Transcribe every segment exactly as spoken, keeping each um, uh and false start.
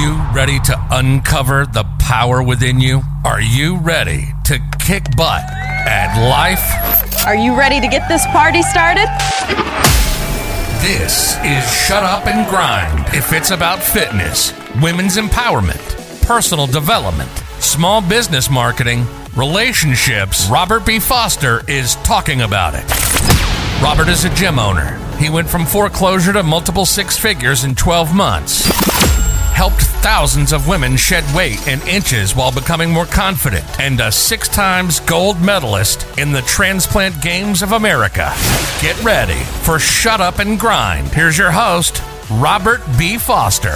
you ready to uncover the power within you? Are you ready to kick butt at life? Are you ready to get this party started? This is Shut Up and Grind. If it's about fitness, women's empowerment, personal development, small business marketing, relationships, Robert B. Foster is talking about it. Robert is a gym owner. He went from foreclosure to multiple six figures in twelve months. Helped thousands of women shed weight and inches while becoming more confident. And a six times gold medalist in the Transplant Games of America. Get ready for Shut Up and Grind. Here's your host, Robert B. Foster.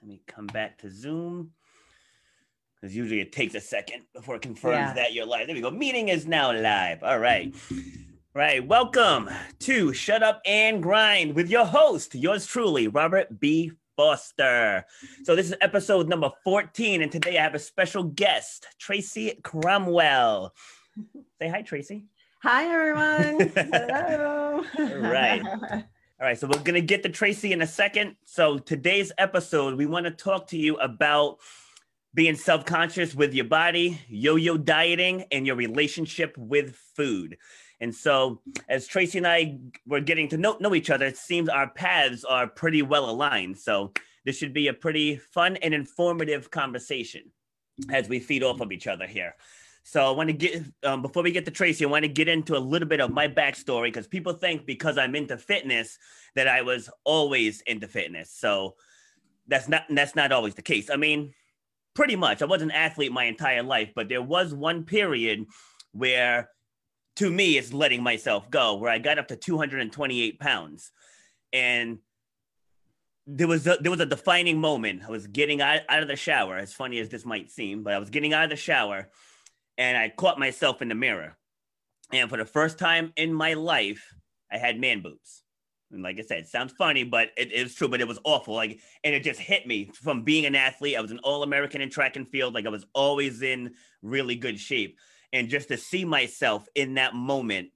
Let me come back to Zoom, because usually it takes a second before it confirms yeah. that you're live. There we go. Meeting is now live. All right. All right. Welcome to Shut Up and Grind with your host, yours truly, Robert B. Foster. So this is episode number fourteen, and today I have a special guest, Tracy Cromwell. Say hi, Tracy. Hi, everyone. Hello. All right. All right, so we're going to get to Tracy in a second. So today's episode, we want to talk to you about being self-conscious with your body, yo-yo dieting, and your relationship with food. And so as Tracy and I were getting to know, know each other, it seems our paths are pretty well aligned. So this should be a pretty fun and informative conversation as we feed off of each other here. So I want to get, um, before we get to Tracy, I want to get into a little bit of my backstory, because people think because I'm into fitness that I was always into fitness. So that's not, that's not always the case. I mean, pretty much I was an athlete my entire life, but there was one period where, to me, it's letting myself go, where I got up to two hundred twenty-eight pounds, and There was, a, there was a defining moment. I was getting out, out of the shower, as funny as this might seem, but I was getting out of the shower, and I caught myself in the mirror. And for the first time in my life, I had man boobs. And like I said, it sounds funny, but it is true, but it was awful. Like, and it just hit me from being an athlete. I was an All-American in track and field. Like, I was always in really good shape. And just to see myself in that moment,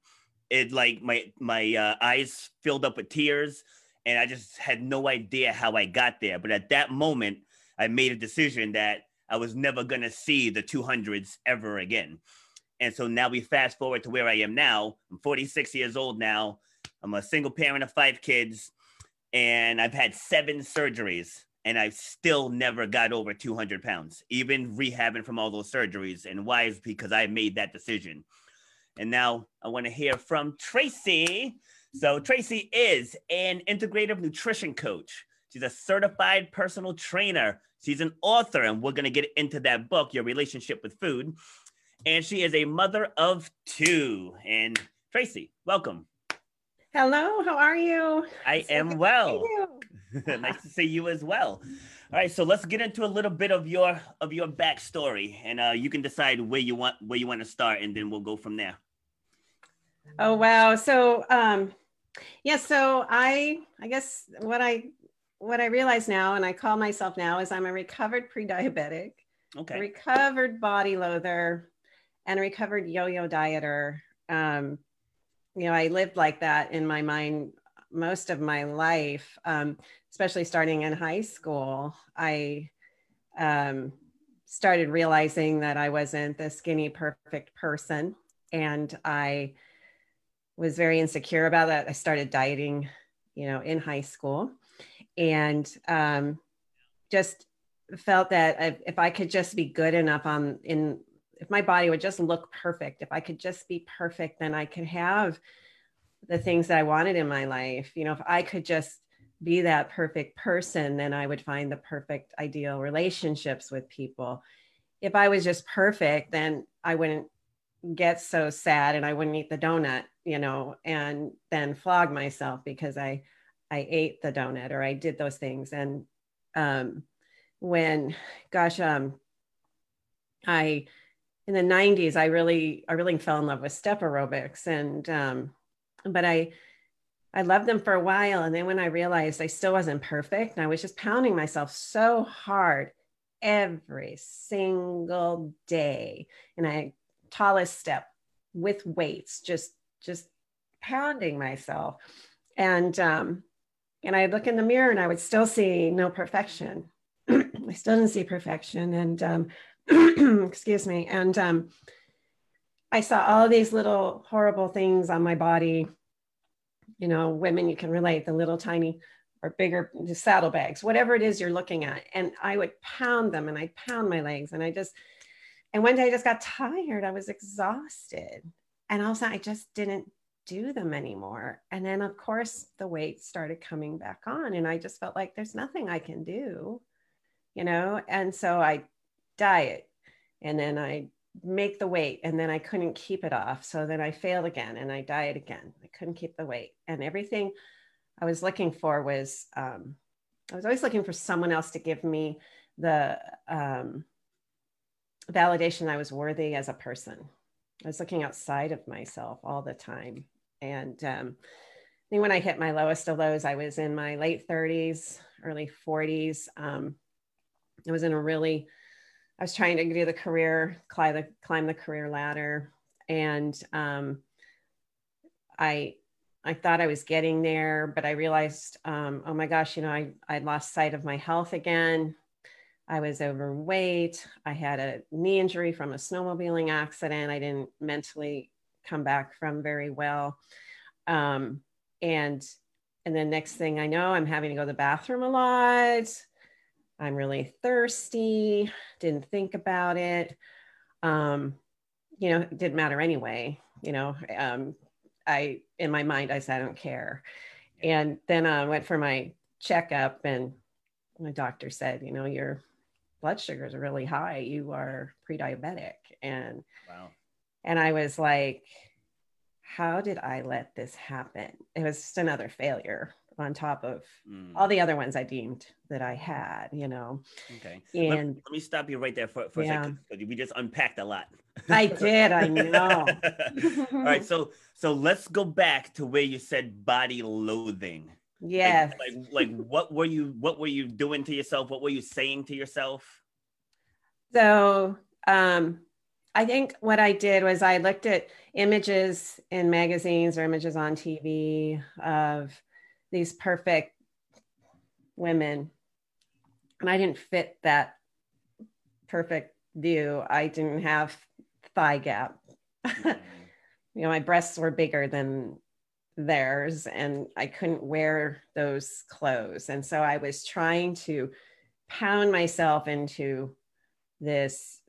it like my, my uh, eyes filled up with tears. And I just had no idea how I got there. But at that moment, I made a decision that I was never going to see the two hundreds ever again. And so now we fast forward to where I am now. I'm forty-six years old now. I'm a single parent of five kids, and I've had seven surgeries, and I've still never got over two hundred pounds, even rehabbing from all those surgeries. And why is because I made that decision. And now I want to hear from Tracy. So Tracy is an integrative nutrition coach. She's a certified personal trainer. She's an author, and we're going to get into that book, Your Relationship with Food. And she is a mother of two. And Tracy, welcome. Hello, how are you? I so am well. To nice to see you as well. All right, so let's get into a little bit of your of your backstory, and uh, you can decide where you want where you want to start, and then we'll go from there. Oh wow! So um, yeah, so I I guess what I. What I realize now, and I call myself now, is I'm a recovered pre-diabetic, okay. recovered body loather, and a recovered yo-yo dieter. Um, you know, I lived like that in my mind most of my life, um, especially starting in high school. I um, started realizing that I wasn't the skinny, perfect person, and I was very insecure about that. I started dieting, you know, in high school. And um, just felt that if I could just be good enough on in, if my body would just look perfect, if I could just be perfect, then I could have the things that I wanted in my life. You know, if I could just be that perfect person, then I would find the perfect ideal relationships with people. If I was just perfect, then I wouldn't get so sad and I wouldn't eat the donut, you know, and then flog myself because I I ate the donut or I did those things. And um, when, gosh, um, I, in the nineties, I really, I really fell in love with step aerobics, and, um, but I, I loved them for a while. And then when I realized I still wasn't perfect and I was just pounding myself so hard every single day. And I tallest step with weights, just, just pounding myself. And, um, and I look in the mirror and I would still see no perfection. I still didn't see perfection. And, um, excuse me. And, um, I saw all these little horrible things on my body. You know, women, you can relate, the little tiny or bigger saddlebags, whatever it is you're looking at. And I would pound them and I pound my legs. And I just, and one day I just got tired. I was exhausted. And also I just didn't do them anymore. And then of course the weight started coming back on and I just felt like there's nothing I can do, you know? And so I diet and then I make the weight and then I couldn't keep it off. So then I failed again and I diet again. I couldn't keep the weight, and everything I was looking for was, um, I was always looking for someone else to give me the um, validation I was worthy as a person. I was looking outside of myself all the time. And um, I think when I hit my lowest of lows, I was in my late thirties, early forties. Um, I was in a really, I was trying to do the career, climb the, climb the career ladder. And um, I, I thought I was getting there, but I realized, um, oh my gosh, you know, I, I lost sight of my health again. I was overweight. I had a knee injury from a snowmobiling accident. I didn't mentally come back from very well. Um, and, and then next thing I know, I'm having to go to the bathroom a lot. I'm really thirsty. Didn't think about it. Um, you know, it didn't matter anyway, you know, um, I, in my mind, I said, I don't care. And then I uh, went for my checkup and my doctor said, you know, your blood sugars are really high. You are pre-diabetic. And, wow. And I was like, how did I let this happen? It was just another failure on top of mm. all the other ones I deemed that I had, you know? Okay. And let, let me stop you right there for, for yeah. a second. We just unpacked a lot. I did. I know. All right. So, so let's go back to where you said body loathing. Yes. Like, like, like what were you, what were you doing to yourself? What were you saying to yourself? So, um, I think what I did was I looked at images in magazines or images on T V of these perfect women. And I didn't fit that perfect view. I didn't have thigh gap. You know, my breasts were bigger than theirs and I couldn't wear those clothes. And so I was trying to pound myself into this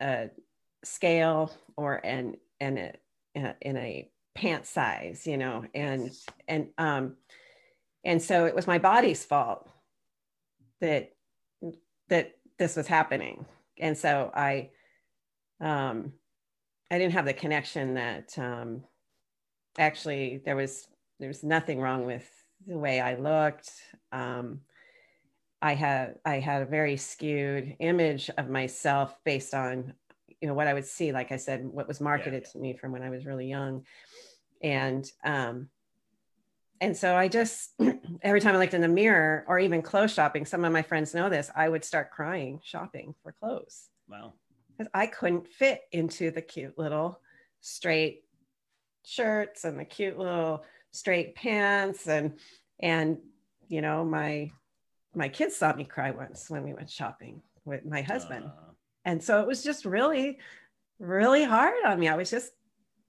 uh, scale or an, an, a, a, in a pant size, you know, and, and, um, and so it was my body's fault that, that this was happening. And so I, um, I didn't have the connection that, um, actually there was, there was nothing wrong with the way I looked. Um, I had, I had a very skewed image of myself based on, you know, what I would see, like I said, what was marketed yeah, yeah. to me from when I was really young. And, um, and so I just, every time I looked in the mirror or even clothes shopping, some of my friends know this, I would start crying shopping for clothes. Wow. Because I couldn't fit into the cute little straight shirts and the cute little straight pants. And, and, you know, my, my kids saw me cry once when we went shopping with my husband. Uh. And so it was just really, really hard on me. I was just,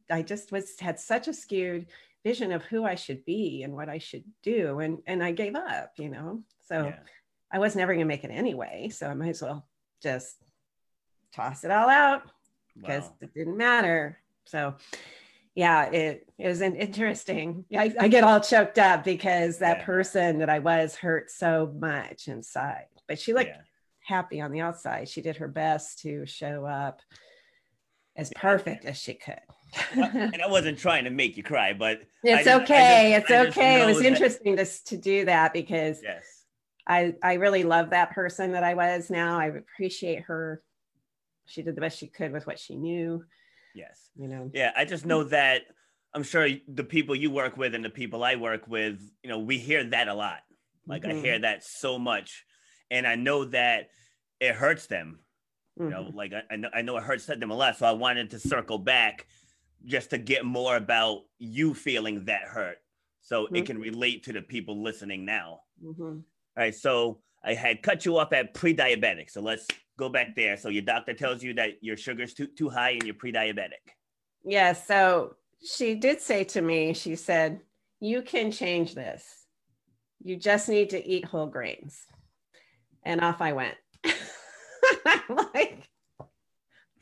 I just was, had such a skewed vision of who I should be and what I should do. And, and I gave up, you know, so yeah. I was never going to make it anyway. So I might as well just toss it all out because wow. it didn't matter. So yeah, it, it was an interesting, I, I get all choked up because that yeah. person that I was hurt so much inside, but she looked yeah. happy on the outside. She did her best to show up as perfect yeah. as she could. And I wasn't trying to make you cry, but it's just, okay. Just, it's okay. It was that. Interesting to, to do that because yes. I, I really love that person that I was now. I appreciate her. She did the best she could with what she knew. Yes. You know? Yeah. I just know that I'm sure the people you work with and the people I work with, you know, we hear that a lot. Like mm-hmm. I hear that so much. And I know that it hurts them. Mm-hmm. You know, like I, I know I know it hurts them a lot. So I wanted to circle back just to get more about you feeling that hurt, so mm-hmm. it can relate to the people listening now. Mm-hmm. All right. So I had cut you off at pre-diabetic. So let's go back there. So your doctor tells you that your sugar's too too high and you're pre-diabetic. Yeah. So she did say to me, she said, you can change this. You just need to eat whole grains. And off I went. I'm like,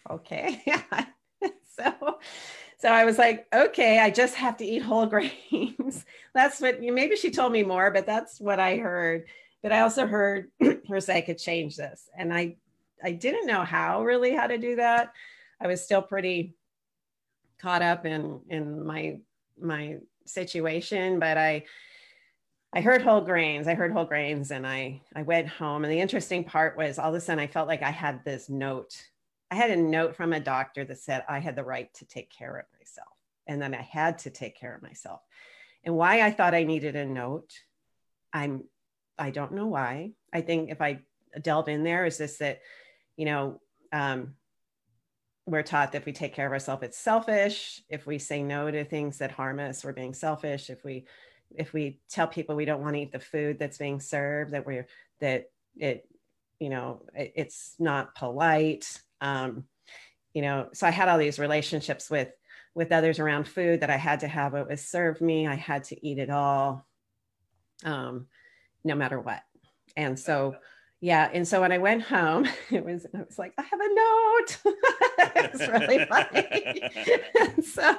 okay. Yeah. So, so I was like, okay, I just have to eat whole grains. That's what, maybe she told me more, but that's what I heard. But I also heard her say I could change this. And I, I didn't know how really how to do that. I was still pretty caught up in, in my, my situation, but I, I heard whole grains, I heard whole grains and I, I went home. And the interesting part was all of a sudden I felt like I had this note. I had a note from a doctor that said I had the right to take care of myself. And then I had to take care of myself. And why I thought I needed a note, I'm, I don't know why. I think if I delve in there is this that, you know, um, we're taught that if we take care of ourselves, it's selfish. If we say no to things that harm us, we're being selfish. If we if we tell people we don't want to eat the food that's being served, that we're, that it, you know, it, it's not polite. Um, you know, so I had all these relationships with, with others around food that I had to have what was served me. I had to eat it all, um, no matter what. And so, yeah. And so when I went home, it was, I was like, I have a note. It was really funny. And so,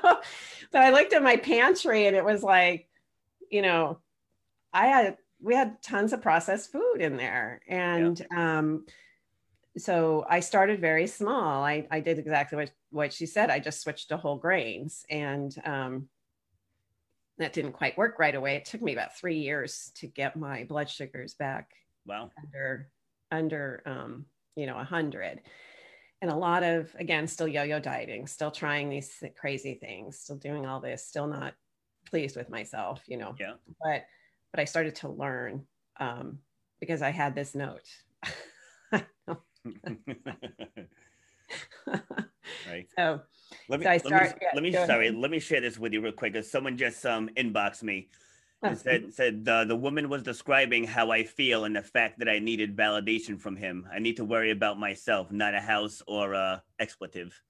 but I looked at my pantry and it was like, you know, I had, we had tons of processed food in there. And yeah. um, so I started very small. I, I did exactly what, what she said. I just switched to whole grains and um, that didn't quite work right away. It took me about three years to get my blood sugars back wow. under, under um, you know, one hundred. And a lot of, again, still yo-yo dieting, still trying these crazy things, still doing all this, still not pleased with myself, you know, yeah. but, but I started to learn, um, because I had this note. Right. So let me, so I let, start, me yeah, let me, sorry, ahead. let me share this with you real quick. Cause someone just, um, inboxed me and oh. said, said, the, the woman was describing how I feel and the fact that I needed validation from him. I need to worry about myself, not a house or a expletive.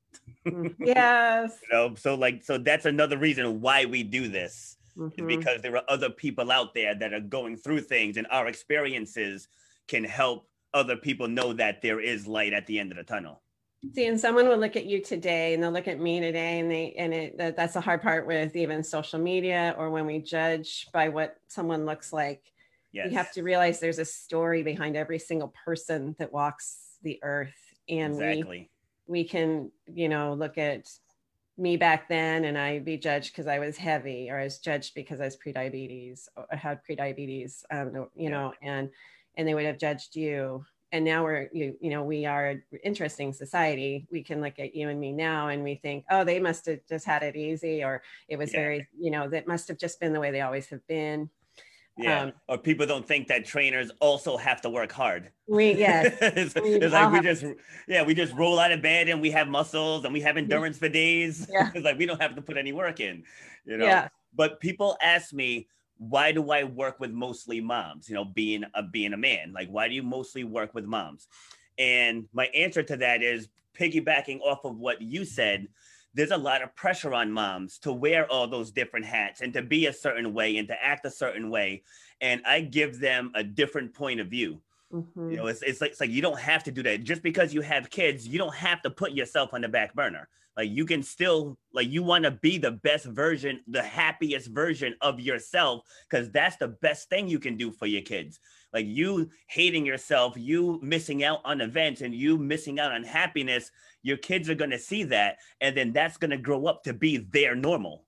Yes. You know, so like, so that's another reason why we do this, mm-hmm. is because there are other people out there that are going through things, and our experiences can help other people know that there is light at the end of the tunnel. See, and someone will look at you today, and they'll look at me today, and they and it that's the hard part with even social media or when we judge by what someone looks like. Yes. You have to realize there's a story behind every single person that walks the earth, and exactly. we. We can, you know, look at me back then and I'd be judged because I was heavy, or I was judged because I was pre-diabetes, or I had pre-diabetes, um, you know, and, and they would have judged you. And now we're, you, you know, we are an interesting society. We can look at you and me now and we think, oh, they must have just had it easy, or it was yeah. very, you know, that must have just been the way they always have been. Yeah, um, or people don't think that trainers also have to work hard. We, yes. it's we it's like we just, to. yeah, we just roll out of bed and we have muscles and we have endurance for days. Yeah. It's like, we don't have to put any work in, you know? Yeah. But people ask me, why do I work with mostly moms? You know, being a, being a man, like, why do you mostly work with moms? And my answer to that is piggybacking off of what you said. There's a lot of pressure on moms to wear all those different hats and to be a certain way and to act a certain way. And I give them a different point of view. Mm-hmm. You know, it's, it's, like, it's like, you don't have to do that. Just because you have kids, you don't have to put yourself on the back burner. Like, you can still, like, you want to be the best version, the happiest version of yourself, because that's the best thing you can do for your kids. Like, you hating yourself, you missing out on events and you missing out on happiness, your kids are going to see that. And then that's going to grow up to be their normal.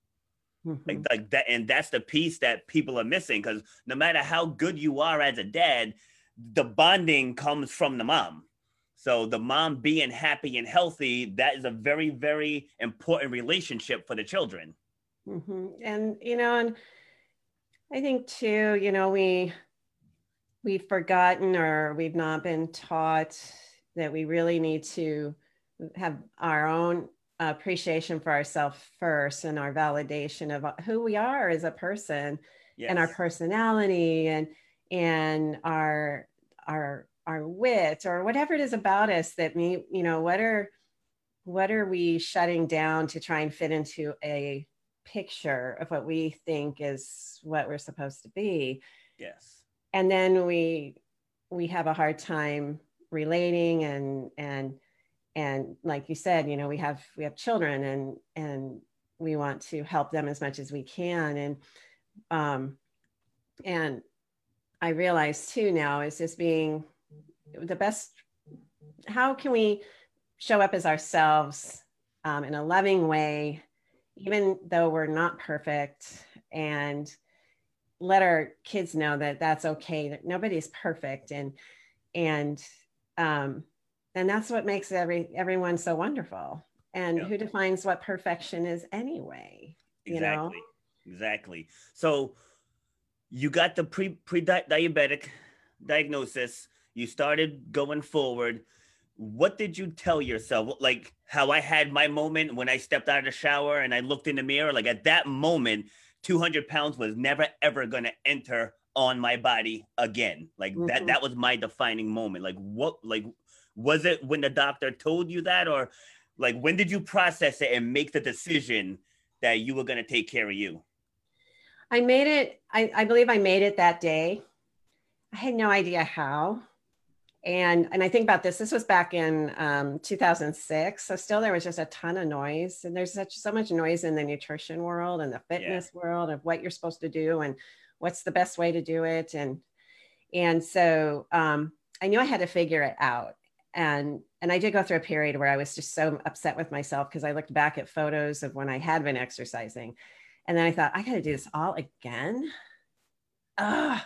Mm-hmm. Like, like that. And that's the piece that people are missing, because no matter how good you are as a dad, the bonding comes from the mom. So the mom being happy and healthy, that is a very, very important relationship for the children. Mm-hmm. And, you know, and I think too, you know, we, we've forgotten, or we've not been taught, that we really need to have our own appreciation for ourselves first, and our validation of who we are as a person. Yes. And our personality and and our our our wit, or whatever it is about us that me, you know, what are what are we shutting down to try and fit into a picture of what we think is what we're supposed to be. Yes. And then we we have a hard time relating, and and and like you said, you know, we have we have children, and and we want to help them as much as we can. And um and I realize too now is just being the best. How can we show up as ourselves um, in a loving way, even though we're not perfect, and let our kids know that that's okay, that nobody's perfect. And, and, um, and that's what makes every, everyone so wonderful. And yep. Who defines what perfection is anyway, you exactly. know? Exactly. So you got the pre, pre-diabetic diagnosis, you started going forward. What did you tell yourself? Like how I had my moment when I stepped out of the shower and I looked in the mirror, like at that moment, two hundred pounds was never, ever going to enter on my body again. Like mm-hmm. that, that was my defining moment. Like what, like, was it when the doctor told you that, or like, when did you process it and make the decision that you were going to take care of you? I made it. I, I believe I made it that day. I had no idea how. And and I think about this, this was back in um, two thousand six. So still there was just a ton of noise, and there's such so much noise in the nutrition world and the fitness yeah. world of what you're supposed to do and what's the best way to do it. And, and so um, I knew I had to figure it out. And, and I did go through a period where I was just so upset with myself because I looked back at photos of when I had been exercising. And then I thought, I got to do this all again. Ugh.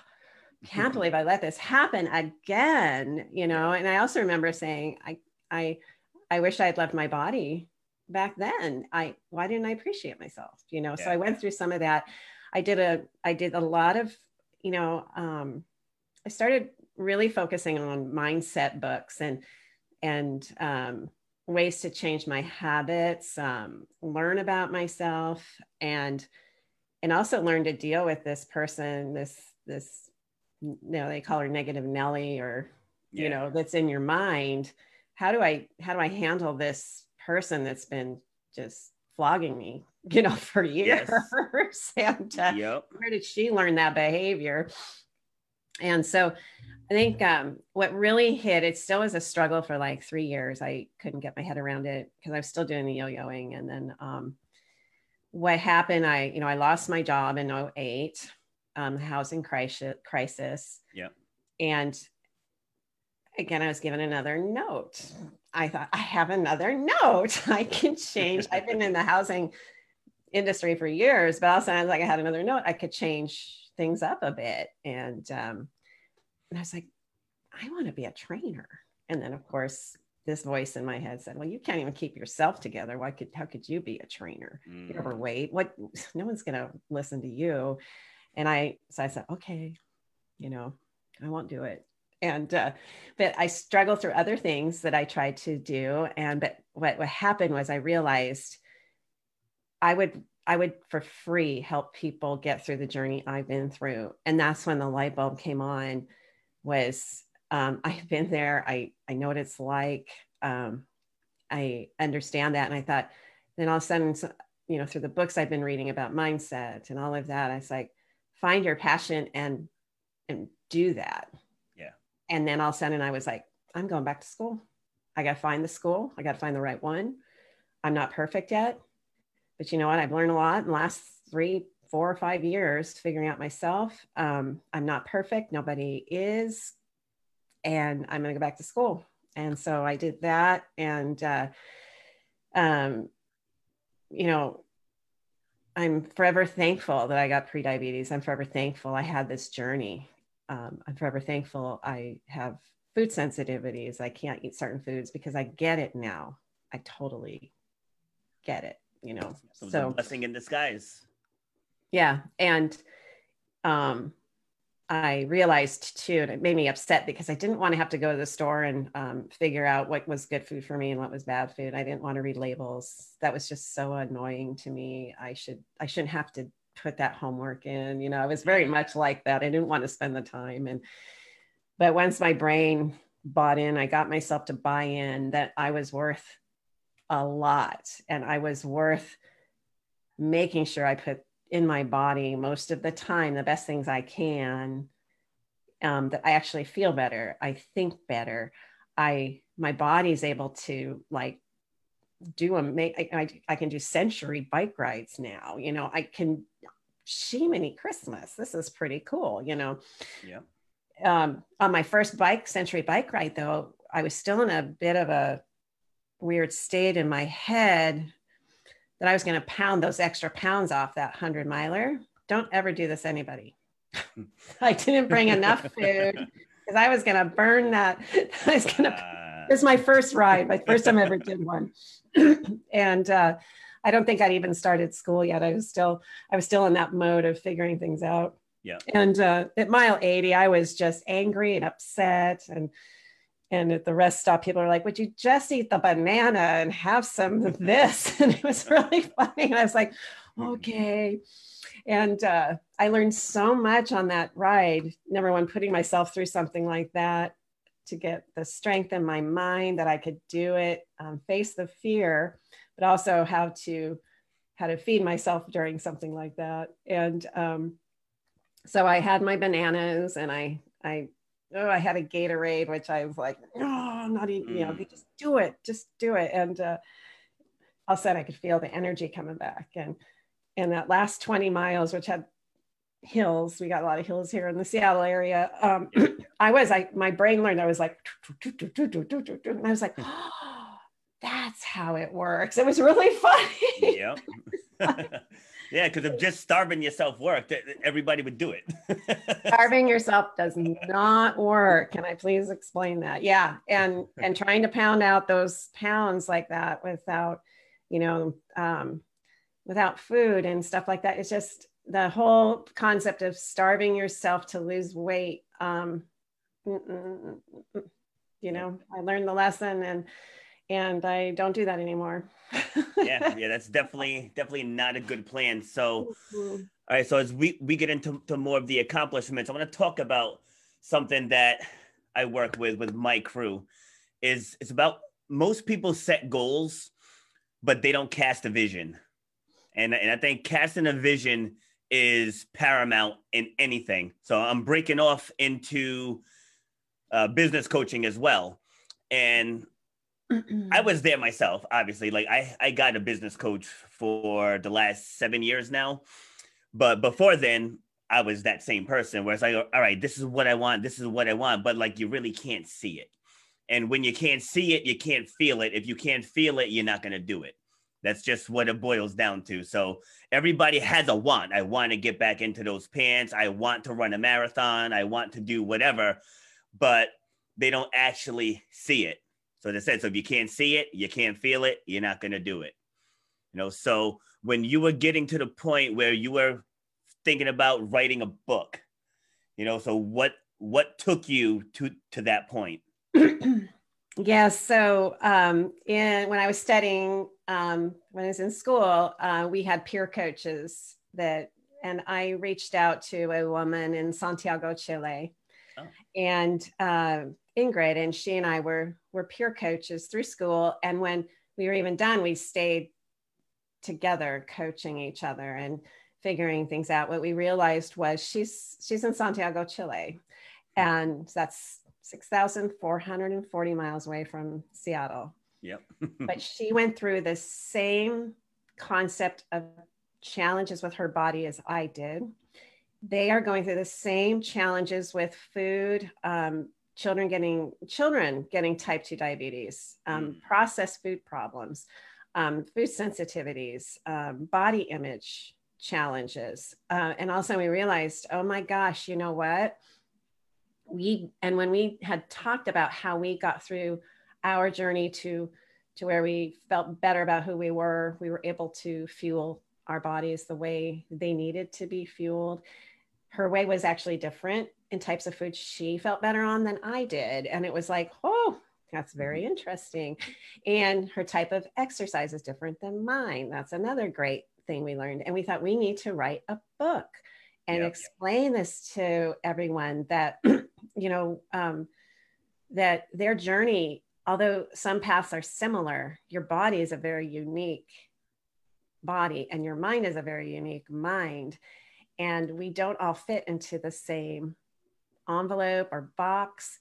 Can't believe I let this happen again, you know? And I also remember saying, I, I, I wish I had loved my body back then. I, why didn't I appreciate myself? You know? Yeah. So I went through some of that. I did a, I did a lot of, you know, um, I started really focusing on mindset books and, and, um, ways to change my habits, um, learn about myself, and, and also learn to deal with this person, this, this, you know, they call her negative Nelly, or, yeah. you know, that's in your mind. How do I, how do I handle this person that's been just flogging me, you know, for years? Yes. And, uh, yep. Where did she learn that behavior? And so I think um, what really hit, it still was a struggle for like three years. I couldn't get my head around it because I was still doing the yo-yoing. And then um, what happened, I, you know, I lost my job in oh eight. Um, housing crisis crisis. Yeah. And again, I was given another note. I thought, I have another note. I can change. I've been in the housing industry for years, but also I was like, I had another note. I could change things up a bit. And, um, and I was like, I want to be a trainer. And then of course, this voice in my head said, well, you can't even keep yourself together. Why could, how could you be a trainer? Mm. You're overweight. What, no one's going to listen to you. And I, so I said, okay, you know, I won't do it. And, uh, but I struggled through other things that I tried to do. And, but what, what happened was I realized I would, I would for free help people get through the journey I've been through. And that's when the light bulb came on was, um, I've been there. I, I know what it's like. Um, I understand that. And I thought, then all of a sudden, you know, through the books I've been reading about mindset and all of that, I was like, find your passion and, and do that. Yeah. And then all of a sudden I was like, I'm going back to school. I got to find the school. I got to find the right one. I'm not perfect yet, but you know what? I've learned a lot in the last three, four or five years, figuring out myself. Um, I'm not perfect. Nobody is. And I'm going to go back to school. And so I did that. And, uh, um, you know, I'm forever thankful that I got pre-diabetes. I'm forever thankful I had this journey. Um, I'm forever thankful I have food sensitivities. I can't eat certain foods because I get it now. I totally get it, you know. So, so a blessing in disguise. Yeah. And um, I realized too, and it made me upset because I didn't want to have to go to the store and um, figure out what was good food for me and what was bad food. I didn't want to read labels. That was just so annoying to me. I should, I shouldn't have to put that homework in. You know, I was very much like that. I didn't want to spend the time. And, but once my brain bought in, I got myself to buy in that I was worth a lot. And I was worth making sure I put in my body most of the time the best things I can, um, that I actually feel better, I think better, I my body's able to like do a make I, I can do century bike rides now, you know, I can shimmy Christmas, this is pretty cool, you know. Yeah. Um, on my first bike century bike ride though, I was still in a bit of a weird state in my head that I was going to pound those extra pounds off that hundred miler. Don't ever do this, anybody. I didn't bring enough food because I was going to burn that. I was going to, it was my first ride, my first time I ever did one. And uh, I don't think I'd even started school yet. I was still, I was still in that mode of figuring things out. Yeah. And uh, at mile eighty, I was just angry and upset. And And at the rest stop, people are like, would you just eat the banana and have some of this? And it was really funny. And I was like, okay. And uh, I learned so much on that ride. Number one, putting myself through something like that to get the strength in my mind that I could do it, um, face the fear, but also how to, how to feed myself during something like that. And um, so I had my bananas and I, I, Oh, I had a Gatorade, which I was like, no, I'm not eating, you know, just do it, just do it. And uh, all of a sudden I could feel the energy coming back. And, and that last twenty miles, which had hills, we got a lot of hills here in the Seattle area. Um, I was, I, my brain learned, I was like, and I was like, oh, that's how it works. It was really funny. Yep. Yeah, because of just starving yourself worked, everybody would do it. Starving yourself does not work. Can I please explain that? Yeah. And and trying to pound out those pounds like that without, you know, um, without food and stuff like that. It's just the whole concept of starving yourself to lose weight. Um, you know, I learned the lesson and and I don't do that anymore. yeah, yeah, that's definitely, definitely not a good plan. So, all right. So as we, we get into to more of the accomplishments, I want to talk about something that I work with, with my crew is it's about most people set goals, but they don't cast a vision. And, and I think casting a vision is paramount in anything. So I'm breaking off into uh, business coaching as well. And I was there myself, obviously. Like I, I got a business coach for the last seven years now. But before then, I was that same person where it's like, all right, this is what I want. This is what I want. But like, you really can't see it. And when you can't see it, you can't feel it. If you can't feel it, you're not going to do it. That's just what it boils down to. So everybody has a want. I want to get back into those pants. I want to run a marathon. I want to do whatever, but they don't actually see it. So they said, so if you can't see it, you can't feel it, you're not going to do it. You know, so when you were getting to the point where you were thinking about writing a book, you know, so what, what took you to, to that point? Yeah. So um, in, when I was studying, um, when I was in school, uh, we had peer coaches that, and I reached out to a woman in Santiago, Chile. Oh. And uh, Ingrid, and she and I were were peer coaches through school. And when we were even done, we stayed together coaching each other and figuring things out. What we realized was she's she's in Santiago, Chile, and that's six thousand four hundred forty miles away from Seattle. Yep. But she went through the same concept of challenges with her body as I did. They are going through the same challenges with food, um, children getting children getting type two diabetes, um, mm. processed food problems, um, food sensitivities, um, body image challenges. Uh, and also we realized, oh my gosh, you know what? We, and when we had talked about how we got through our journey to, to where we felt better about who we were, we were able to fuel our bodies the way they needed to be fueled. Her way was actually different. and types of food she felt better on than I did. And it was like, oh, that's very interesting. And her type of exercise is different than mine. That's another great thing we learned. And we thought we need to write a book and yep. explain this to everyone that, you know, um, that their journey, although some paths are similar, your body is a very unique body and your mind is a very unique mind. And we don't all fit into the same envelope or box.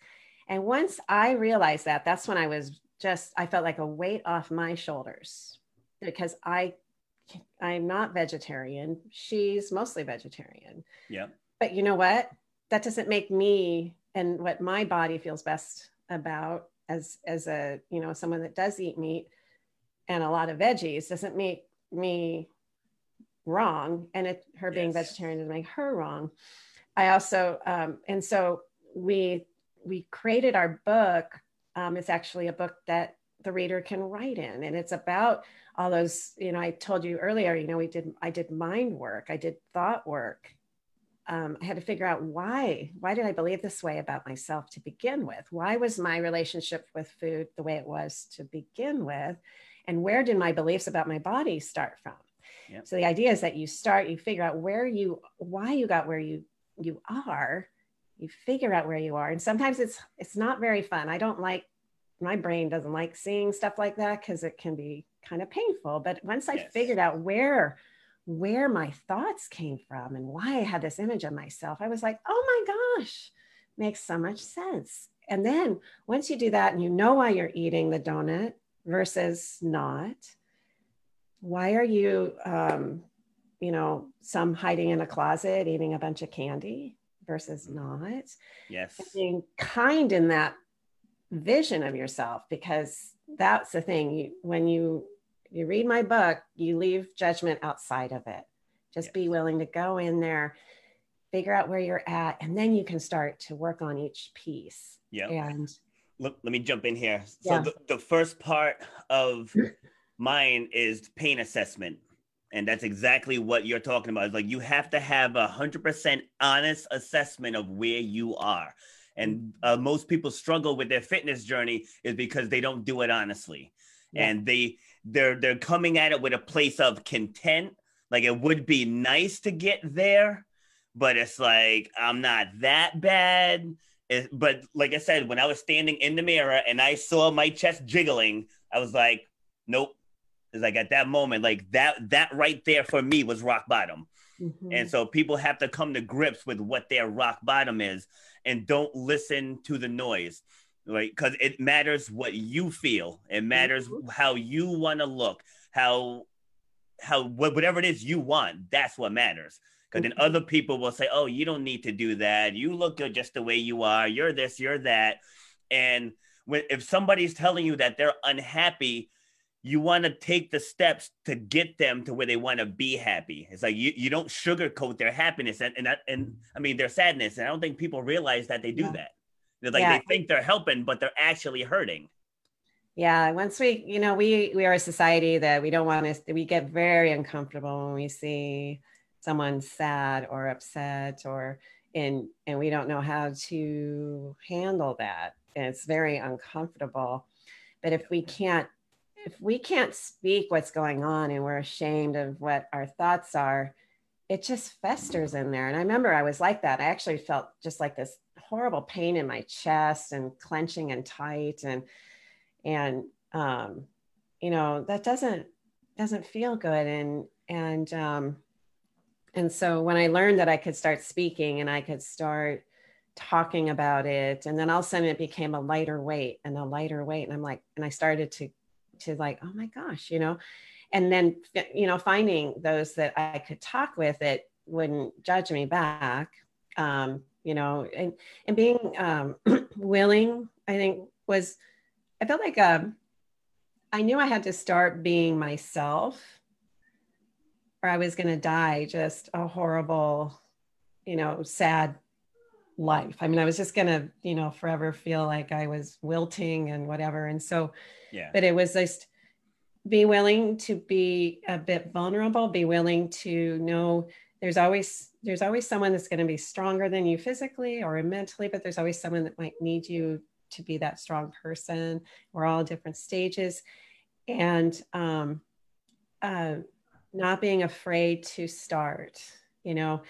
And once I realized that, that's when I was just, I felt like a weight off my shoulders, because I, I'm not vegetarian. She's mostly vegetarian. Yeah. But you know what? That doesn't make me and what my body feels best about as, as a, you know, someone that does eat meat and a lot of veggies doesn't make me wrong. And it, her being yes. vegetarian doesn't make her wrong. I also, um, and so we, we created our book. Um, it's actually a book that the reader can write in. And it's about all those, you know, I told you earlier, you know, we did, I did mind work. I did thought work. Um, I had to figure out why, why did I believe this way about myself to begin with? Why was my relationship with food the way it was to begin with? And where did my beliefs about my body start from? Yep. So the idea is that you start, you figure out where you, why you got where you, you are, you figure out where you are. And sometimes it's, it's not very fun. I don't like, my brain doesn't like seeing stuff like that because it can be kind of painful. But once I yes. figured out where, where my thoughts came from and why I had this image of myself, I was like, oh my gosh, makes so much sense. And then once you do that and you know why you're eating the donut versus not, why are you, um, you know, some hiding in a closet, eating a bunch of candy versus not? Yes. Being kind in that vision of yourself, because that's the thing. You, when you, you read my book, you leave judgment outside of it. Just yes. be willing to go in there, figure out where you're at, and then you can start to work on each piece. Yeah. And Look, let me jump in here. So yeah. the, the first part of mine is pain assessment. And that's exactly what you're talking about. It's like you have to have a one hundred percent honest assessment of where you are. And uh, most people struggle with their fitness journey is because they don't do it honestly. Yeah. And they, they're, they're coming at it with a place of content. Like it would be nice to get there, but it's like, I'm not that bad. It, but like I said, when I was standing in the mirror and I saw my chest jiggling, I was like, nope. It's like at that moment, like that, that right there for me was rock bottom. Mm-hmm. And so people have to come to grips with what their rock bottom is and don't listen to the noise, right? Because it matters what you feel. It matters mm-hmm. how you want to look, how, how, whatever it is you want, that's what matters. Because mm-hmm. then other people will say, oh, you don't need to do that. You look good just the way you are. You're this, you're that. And when, if somebody's telling you that they're unhappy, you want to take the steps to get them to where they want to be happy. It's like you, you don't sugarcoat their happiness and and, that, and I mean their sadness. And I don't think people realize that they do yeah. that. They're like yeah. they think they're helping, but they're actually hurting. Yeah. Once we, you know, we we are a society that we don't want to. We get very uncomfortable when we see someone sad or upset or in, and we don't know how to handle that. And it's very uncomfortable. But if we can't. If we can't speak what's going on and we're ashamed of what our thoughts are, it just festers in there. And I remember I was like that. I actually felt just like this horrible pain in my chest and clenching and tight. And, and, um, you know, that doesn't, doesn't feel good. And, and, um, and so when I learned that I could start speaking and I could start talking about it, and then all of a sudden it became a lighter weight and a lighter weight. And I'm like, and I started to to like, oh my gosh, you know, and then, you know, finding those that I could talk with that wouldn't judge me back, um, you know, and, and being um, willing, I think was, I felt like um, I knew I had to start being myself or I was going to die just a horrible, you know, sad life. I mean, I was just going to, you know, forever feel like I was wilting and whatever. And so, yeah. but it was just be willing to be a bit vulnerable, be willing to know there's always there's always someone that's going to be stronger than you physically or mentally, but there's always someone that might need you to be that strong person. We're all different stages, and um, uh, not being afraid to start. You know,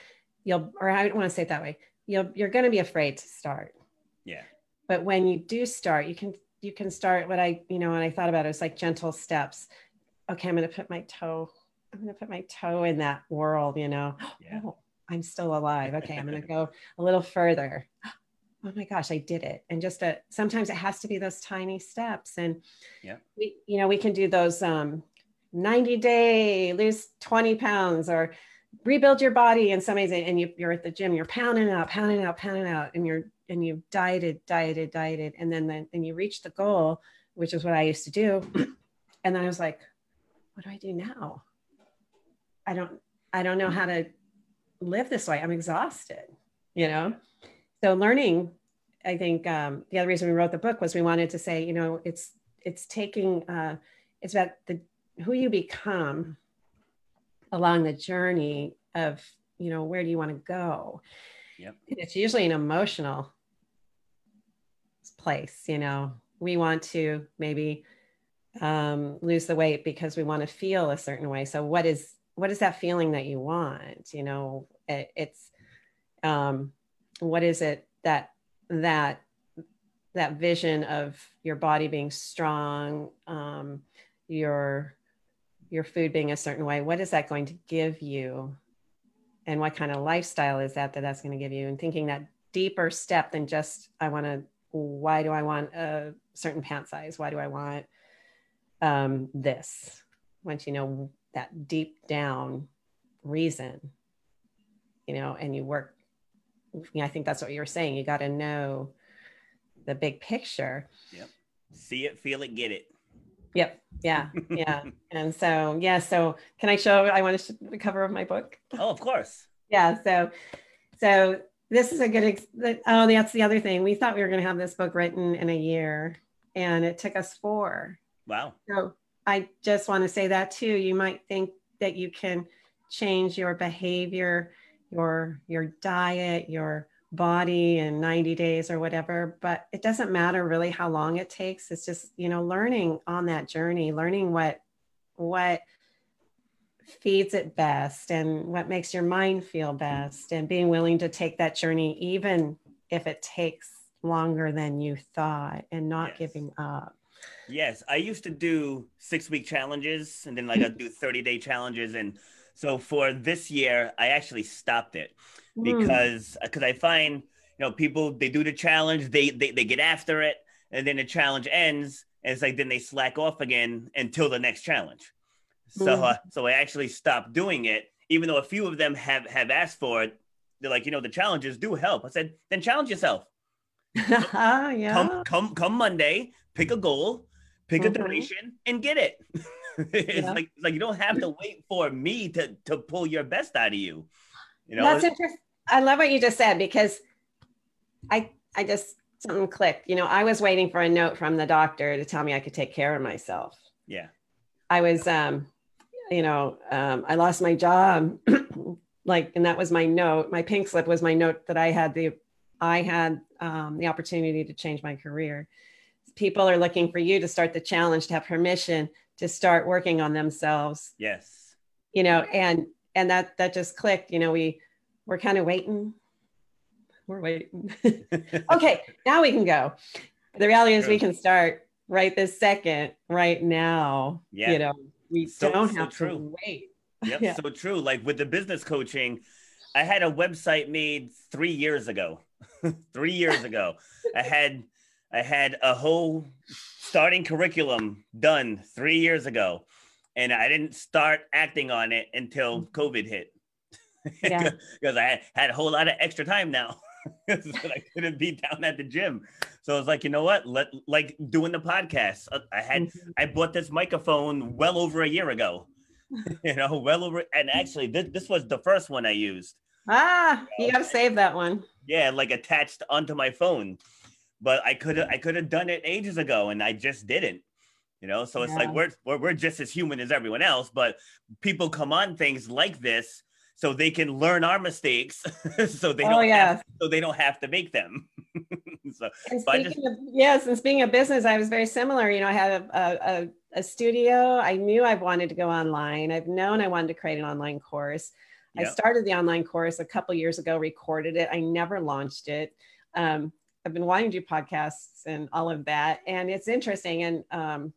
you'll or I don't want to say it that way. You'll you're going to be afraid to start. Yeah. But when you do start, you can you can start. What I you know, and I thought about it, it was like gentle steps. Okay, I'm going to put my toe. I'm going to put my toe in that world, you know, yeah. Oh, I'm still alive. Okay. I'm going to go a little further. Oh my gosh, I did it. And just a, sometimes it has to be those tiny steps. And, yeah. we, you know, we can do those um, ninety day, lose twenty pounds or rebuild your body. And somebody's, and you, you're at the gym, you're pounding out, pounding out, pounding out, and you're, and you've dieted, dieted, dieted. And then, then and you reach the goal, which is what I used to do. And then I was like, what do I do now? I don't, I don't know how to live this way. I'm exhausted, you know? So learning, I think um, the other reason we wrote the book was we wanted to say, you know, it's, it's taking, uh, it's about the, who you become along the journey of, you know, where do you want to go? Yep. And it's usually an emotional place. You know, we want to maybe um, lose the weight because we want to feel a certain way. So what is, what is that feeling that you want? You know, it, it's, um, what is it that, that, that vision of your body being strong, um, your, your food being a certain way, what is that going to give you? And what kind of lifestyle is that, that that's going to give you? And thinking that deeper step than just, I want to, why do I want a certain pant size? Why do I want, um, this? Once you know that deep down reason, you know, and you work, I think that's what you were saying. You got to know the big picture. Yep. See it, feel it, get it. Yep. Yeah. Yeah. And so, yeah. So can I show, I want to show the cover of my book. Oh, of course. Yeah. So, so this is a good, ex- oh, that's the other thing. We thought we were going to have this book written in a year and it took us four. Wow. So I just want to say that too. You might think that you can change your behavior, your, your diet, your body in ninety days or whatever, but it doesn't matter really how long it takes. It's just, you know, learning on that journey, learning what, what feeds it best and what makes your mind feel best and being willing to take that journey, even if it takes longer than you thought and not yes. giving up. Yes, I used to do six week challenges and then like I'd do thirty day challenges. And so for this year, I actually stopped it because because mm. I find, you know, people, they do the challenge, they, they they get after it. And then the challenge ends. And it's like, then they slack off again until the next challenge. So mm. uh, so I actually stopped doing it, even though a few of them have, have asked for it. They're like, you know, the challenges do help. I said, then challenge yourself. yeah. Come come come Monday, pick a goal, pick mm-hmm. a duration, and get it. it's yeah. like it's like you don't have to wait for me to to pull your best out of you. You know, that's interesting. I love what you just said because I I just something clicked. You know, I was waiting for a note from the doctor to tell me I could take care of myself. Yeah, I was. Um, you know, um, I lost my job, like, and that was my note. My pink slip was my note that I had the. I had um, the opportunity to change my career. People are looking for you to start the challenge, to have permission to start working on themselves. Yes. You know, and, and that, that just clicked, you know, we we're kind of waiting. We're waiting. Okay. Now we can go. The reality is we can start right this second, right now, yeah. you know, we so, don't so have true. to wait. Yep. yeah. So true. Like with the business coaching, I had a website made three years ago. Three years ago, I had I had a whole starting curriculum done three years ago, and I didn't start acting on it until COVID hit. Because yeah. I had, had a whole lot of extra time now, so I couldn't be down at the gym. So I was like, you know what? Let like doing the podcast. I had mm-hmm. I bought this microphone well over a year ago. you know, well over, and actually, this this was the first one I used. Ah, you, know, you gotta save that one. Yeah, like attached onto my phone, but I could have I could have done it ages ago, and I just didn't, you know. So it's yeah. like we're, we're we're just as human as everyone else, but people come on things like this so they can learn our mistakes, so they don't oh, yes. have, so they don't have to make them. so, and speaking just, of, yes, and speaking of business, I was very similar. You know, I had a, a, a studio. I knew I wanted to go online. I've known I wanted to create an online course. Yep. I started the online course a couple years ago, recorded it. I never launched it. Um, I've been wanting to do podcasts and all of that. And it's interesting. And um,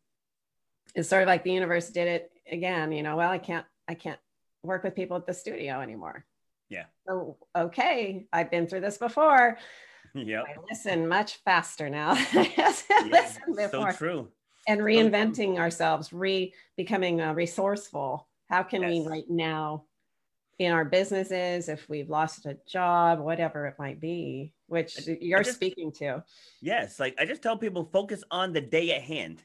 it's sort of like the universe did it again, you know, well, I can't, I can't work with people at the studio anymore. Yeah. So, okay. I've been through this before. Yeah. I listen much faster now. yeah, listen before. So true. And reinventing so true. ourselves, re becoming uh, resourceful. How can yes. we right now in our businesses, if we've lost a job, whatever it might be, which you're just, speaking to. Yes. Like I just tell people, focus on the day at hand.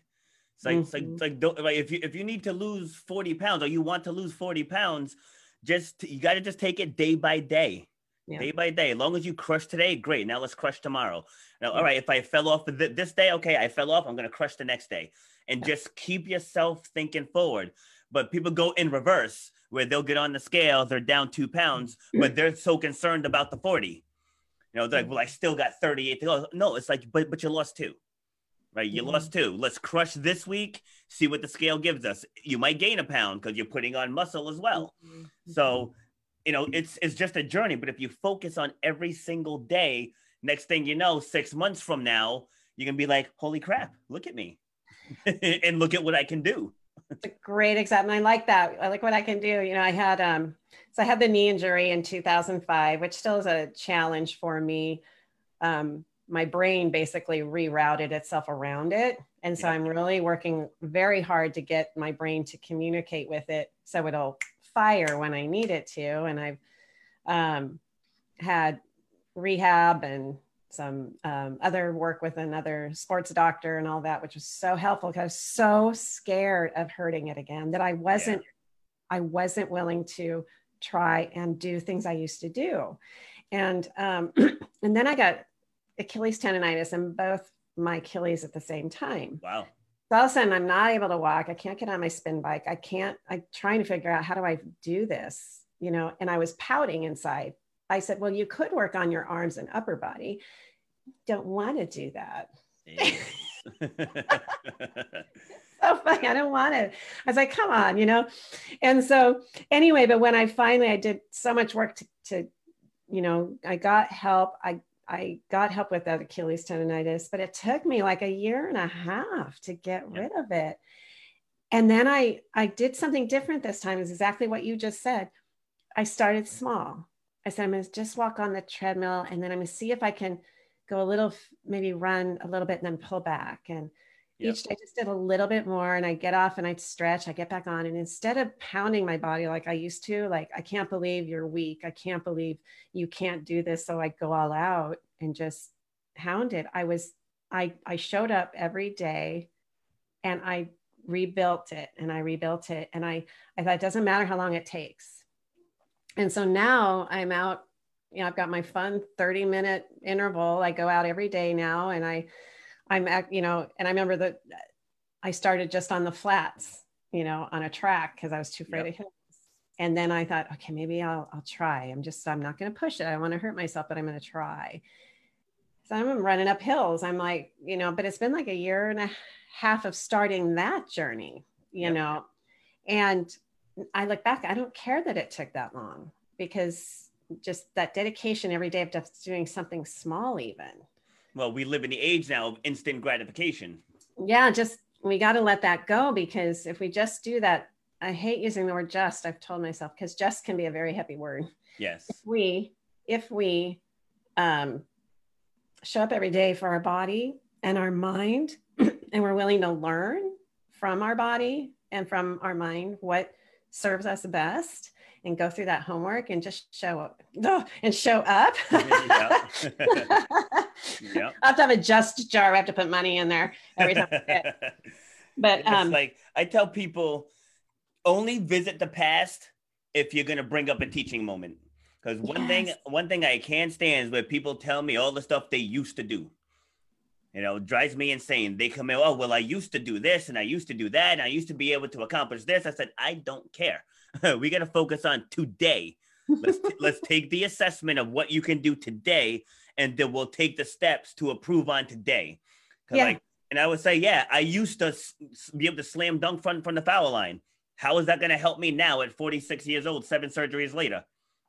It's like, mm-hmm. it's like, it's like, don't, like if you, if you need to lose forty pounds or you want to lose forty pounds, just, you got to just take it day by day, yeah. day by day. As long as you crush today, great. Now let's crush tomorrow. Now, yeah. all right. If I fell off th- this day, okay. I fell off. I'm going to crush the next day and yeah. just keep yourself thinking forward. But people go in reverse, where they'll get on the scale, they're down two pounds, but they're so concerned about the forty. You know, they're like, well, I still got thirty-eight to go. No, it's like, but but you lost two, right? You mm-hmm. lost two. Let's crush this week, see what the scale gives us. You might gain a pound because you're putting on muscle as well. Mm-hmm. So, you know, it's it's just a journey, but if you focus on every single day, next thing you know, six months from now, you're gonna be like, holy crap, look at me and look at what I can do. It's a great example. I like that. I like what I can do. You know, I had, um, so I had the knee injury in two thousand five, which still is a challenge for me. Um, my brain basically rerouted itself around it. And so yeah. I'm really working very hard to get my brain to communicate with it, so it'll fire when I need it to. And I've, um, had rehab and some um, other work with another sports doctor and all that, which was so helpful because I was so scared of hurting it again that I wasn't, yeah. I wasn't willing to try and do things I used to do. And, um, and then I got Achilles tendonitis and both my Achilles at the same time. Wow. So all of a sudden I'm not able to walk. I can't get on my spin bike. I can't, I'm trying to figure out how do I do this, you know, and I was pouting inside. I said, well, you could work on your arms and upper body. Don't want to do that. Yes. So funny. I don't want to. I was like, come on, you know? And so anyway, but when I finally, I did so much work to, to you know, I got help. I, I got help with that Achilles tendonitis, but it took me like a year and a half to get yep. rid of it. And then I, I did something different this time, is exactly what you just said. I started small. I said, I'm going to just walk on the treadmill and then I'm going to see if I can go a little, maybe run a little bit and then pull back. And yep. each day I just did a little bit more and I get off and I stretch, I get back on. And instead of pounding my body like I used to, like, I can't believe you're weak. I can't believe you can't do this. So I go all out and just hound it. I was, I, I showed up every day and I rebuilt it and I rebuilt it. And I, I thought, it doesn't matter how long it takes. And so now I'm out, you know, I've got my fun thirty minute interval. I go out every day now and I, I'm at, you know, and I remember that I started just on the flats, you know, on a track because I was too afraid yep. of hills. And then I thought, okay, maybe I'll, I'll try. I'm just, I'm not going to push it. I don't want to hurt myself, but I'm going to try. So I'm running up hills. I'm like, you know, but it's been like a year and a half of starting that journey, you yep. know, and I look back, I don't care that it took that long because just that dedication every day of just doing something small even. Well, we live in the age now of instant gratification. Yeah, just, we got to let that go because if we just do that, I hate using the word just, I've told myself, because just can be a very heavy word. Yes. If we, if we um, show up every day for our body and our mind and we're willing to learn from our body and from our mind what serves us best and go through that homework and just show up oh, and show up. yep. Yep. I have to have a just jar. I have to put money in there every time. But it's um, like I tell people, only visit the past if you're going to bring up a teaching moment. Because one yes. thing, one thing I can't stand is where people tell me all the stuff they used to do. You know, drives me insane. They come in, oh, well, I used to do this and I used to do that. And I used to be able to accomplish this. I said, I don't care. We got to focus on today. Let's t- let's take the assessment of what you can do today, and then we'll take the steps to improve on today. Yeah. Like, and I would say, yeah, I used to s- be able to slam dunk front from the foul line. How is that going to help me now at forty-six years old, seven surgeries later?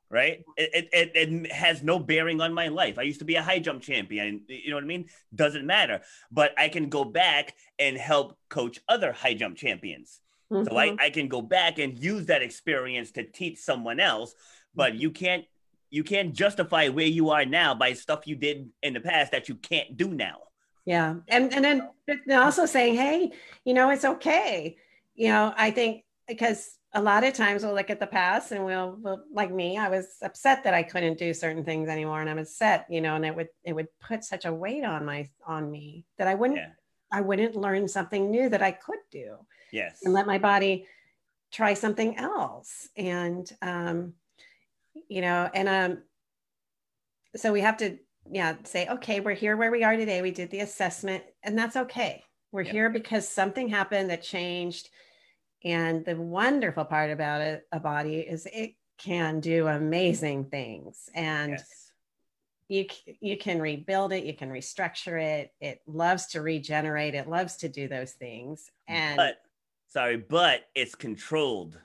Right? It, it it has no bearing on my life. I used to be a high jump champion. You know what I mean? Doesn't matter. But I can go back and help coach other high jump champions. Mm-hmm. So I, I can go back and use that experience to teach someone else. But you can't you can't justify where you are now by stuff you did in the past that you can't do now. Yeah. And and then also saying, hey, you know, it's okay. You know, I think because a lot of times we'll look at the past and we'll, we'll, like me, I was upset that I couldn't do certain things anymore. And I'm upset, you know, and it would, it would put such a weight on my, on me that I wouldn't, yeah. I wouldn't learn something new that I could do. Yes. And let my body try something else. And, um, you know, and, um, so we have to, yeah, say, okay, we're here where we are today. We did the assessment and that's okay. We're yeah. here because something happened that changed. And the wonderful part about it, a body, is it can do amazing things, and yes. you you can rebuild it, you can restructure it. It loves to regenerate. It loves to do those things. And but, sorry, but it's controlled.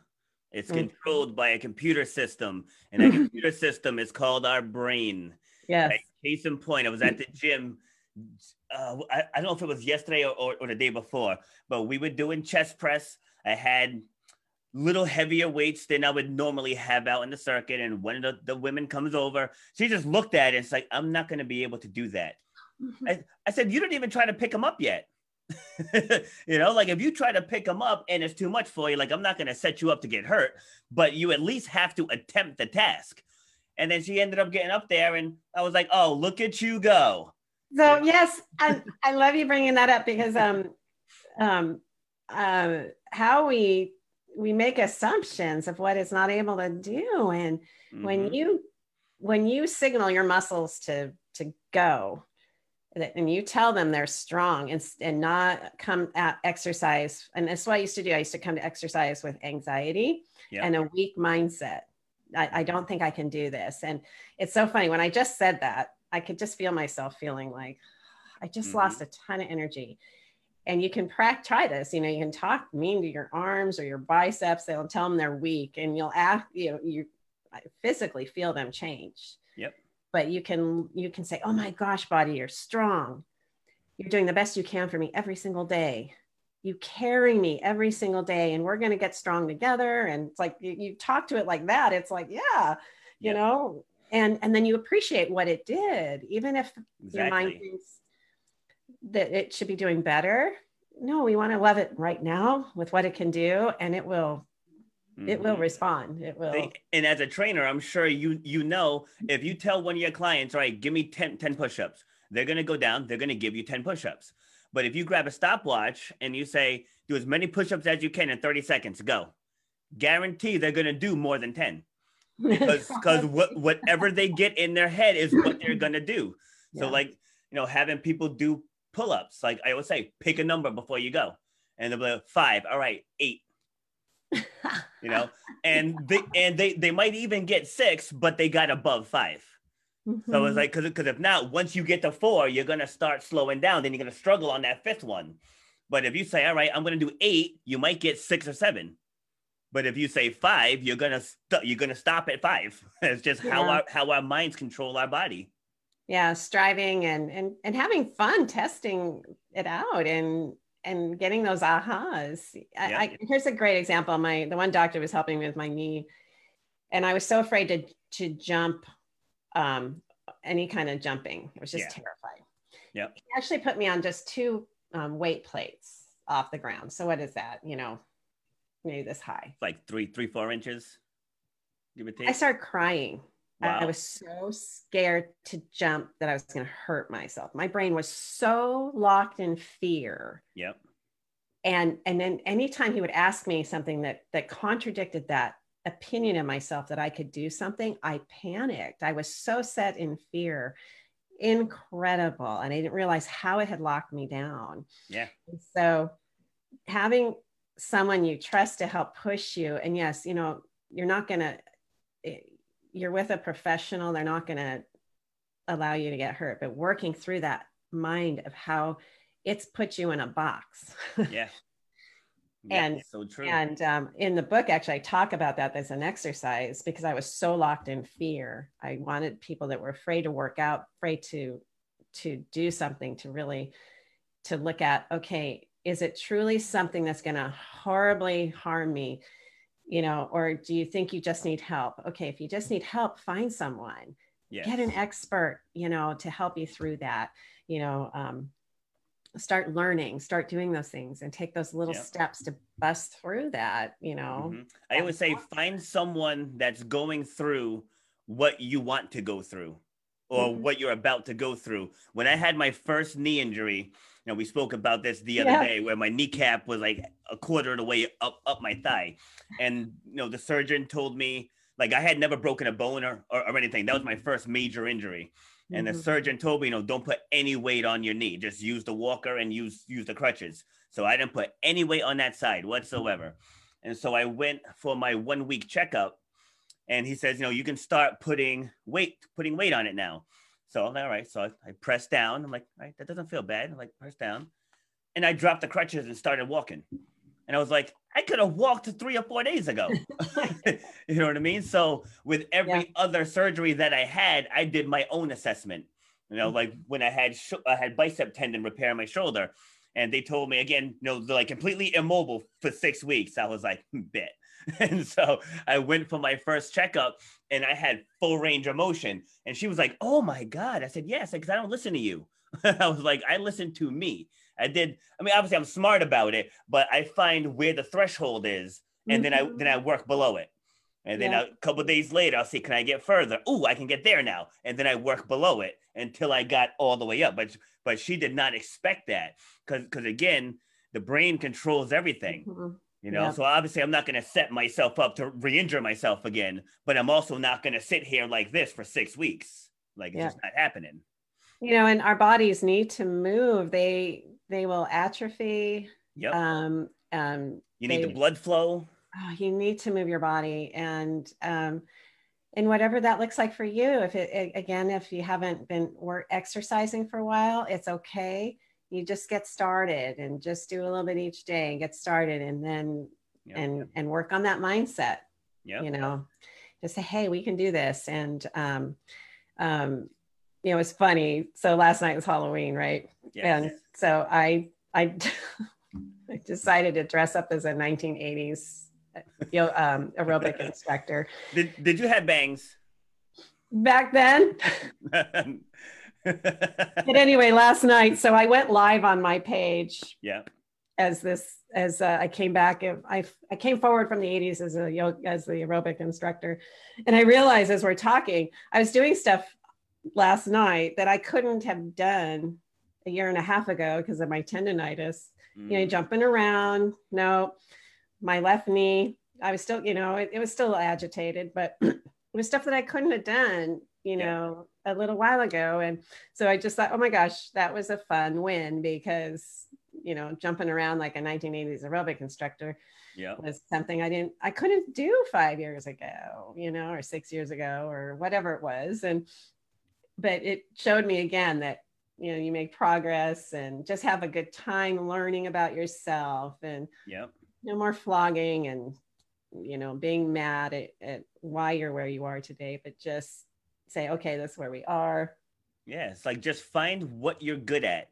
It's controlled mm-hmm. by a computer system, and that computer system is called our brain. Yes. Right? Case in point, I was at the gym. Uh, I, I don't know if it was yesterday or, or, or the day before, but we were doing chest press. I had little heavier weights than I would normally have out in the circuit. And one of the, the women comes over, she just looked at it and it's like, I'm not going to be able to do that. Mm-hmm. I, I said, you didn't even try to pick them up yet. You know, like if you try to pick them up and it's too much for you, like I'm not going to set you up to get hurt, but you at least have to attempt the task. And then she ended up getting up there and I was like, oh, look at you go. So yes, I, I love you bringing that up because um, um, uh, how we we make assumptions of what it's not able to do, and mm-hmm. when you when you signal your muscles to to go, and you tell them they're strong and and not come at exercise, and that's what I used to do. I used to come to exercise with anxiety yep. and a weak mindset. I, I don't think I can do this, and it's so funny when I just said that, I could just feel myself feeling like I just mm-hmm. lost a ton of energy. And you can practice, try this, you know, you can talk mean to your arms or your biceps, they'll tell them they're weak and you'll act, you know, you physically feel them change. Yep. But you can, you can say, oh my gosh, body, you're strong. You're doing the best you can for me every single day. You carry me every single day and we're going to get strong together. And it's like, you, you talk to it like that. It's like, yeah, you yep. know, and, and then you appreciate what it did, even if exactly. your mind thinks that it should be doing better. No, we want to love it right now with what it can do, and it will mm-hmm. it will respond. It will. And as a trainer, I'm sure you you know, if you tell one of your clients, all right, give me ten push-ups, they're going to go down, they're going to give you ten push-ups. But if you grab a stopwatch and you say, do as many push-ups as you can in thirty seconds, go. Guarantee they're going to do more than ten. Because because what, whatever they get in their head is what they're going to do. So yeah. like, you know, having people do pull-ups, like I always say, pick a number before you go, and they'll be like, five, all right, eight, you know, and they and they they might even get six, but they got above five. Mm-hmm. So it's like, because because if not, once you get to four, you're gonna start slowing down, then you're gonna struggle on that fifth one. But if you say, all right, I'm gonna do eight, you might get six or seven. But if you say five, you're gonna st- you're gonna stop at five. It's just yeah. how our how our minds control our body. Yeah, striving and and and having fun testing it out and and getting those ahas. I, yeah. I, here's a great example. My the one doctor was helping me with my knee, and I was so afraid to to jump, um, any kind of jumping. It was just yeah. terrifying. Yeah, he actually put me on just two um, weight plates off the ground. So what is that? You know, maybe this high. Like three, three, four inches. Give or take. I started crying. Wow. I was so scared to jump that I was going to hurt myself. My brain was so locked in fear. Yep. And and then anytime he would ask me something that that contradicted that opinion of myself that I could do something, I panicked. I was so set in fear. Incredible. And I didn't realize how it had locked me down. Yeah. And so having someone you trust to help push you, and yes, you know, you're not going to... you're with a professional, they're not going to allow you to get hurt, but working through that mind of how it's put you in a box. Yeah. Yeah, and so true. And um, in the book, actually, I talk about that as an exercise because I was so locked in fear. I wanted people that were afraid to work out, afraid to to do something, to really to look at, okay, is it truly something that's going to horribly harm me? You know, or do you think you just need help? Okay, if you just need help, find someone. Yes. Get an expert, you know, to help you through that, you know, um, start learning, start doing those things and take those little yep. steps to bust through that, you know. Mm-hmm. I would say find someone that's going through what you want to go through or mm-hmm. what you're about to go through. When I had my first knee injury, you know, we spoke about this the other yeah. day where my kneecap was like a quarter of the way up, up my thigh. And, you know, the surgeon told me, like, I had never broken a bone or, or, or anything. That was my first major injury. And the surgeon told me, you know, don't put any weight on your knee. Just use the walker and use use the crutches. So I didn't put any weight on that side whatsoever. And so I went for my one week checkup and he says, you know, you can start putting weight, putting weight on it now. So I'm like, all right. So I, I pressed down. I'm like, all right, that doesn't feel bad. I'm like, press down. And I dropped the crutches and started walking. And I was like, I could have walked three or four days ago. You know what I mean? So with every yeah. other surgery that I had, I did my own assessment. You know, mm-hmm. like when I had sh- I had bicep tendon repair on my shoulder, and they told me again, you know, they're like completely immobile for six weeks. I was like, bet. And so I went for my first checkup, and I had full range of motion. And she was like, "Oh my God!" I said, "Yes," because I don't listen to you. I was like, "I listen to me." I did. I mean, obviously, I'm smart about it, but I find where the threshold is, and mm-hmm. then I then I work below it. And then yeah. a couple of days later, I'll see, can I get further? Oh, I can get there now. And then I work below it until I got all the way up. But but she did not expect that because because again, the brain controls everything. Mm-hmm. You know, yeah. so obviously, I'm not going to set myself up to re-injure myself again. But I'm also not going to sit here like this for six weeks. Like it's yeah. just not happening. You know, and our bodies need to move. They They will atrophy. Yep. Um, um, you need they, the blood flow. Oh, you need to move your body, and um, and whatever that looks like for you. If it, it again, if you haven't been or exercising for a while, it's okay. You just get started and just do a little bit each day and get started, and then yep. and and work on that mindset. Yeah. You know, just say, hey, we can do this, and um, um, you know, it's funny. So last night was Halloween, right? Yes. And so I, I, I decided to dress up as a nineteen eighties you know, um, aerobic instructor. Did Did you have bangs back then? But anyway, last night, so I went live on my page. Yeah. As this, as uh, I came back, I I came forward from the eighties as a yoga, as the aerobic instructor, and I realized as we're talking, I was doing stuff last night that I couldn't have done a year and a half ago because of my tendonitis, mm. you know, jumping around, no, my left knee, I was still, you know, it, it was still agitated, but it was stuff that I couldn't have done, you know, yeah. a little while ago. And so I just thought, oh my gosh, that was a fun win because, you know, jumping around like a nineteen eighties aerobic instructor yeah. was something I didn't, I couldn't do five years ago, you know, or six years ago or whatever it was. And, but it showed me again that, you know, you make progress and just have a good time learning about yourself and yep. no more flogging and, you know, being mad at, at why you're where you are today, but just say, okay, that's where we are. Yeah. It's like, just find what you're good at.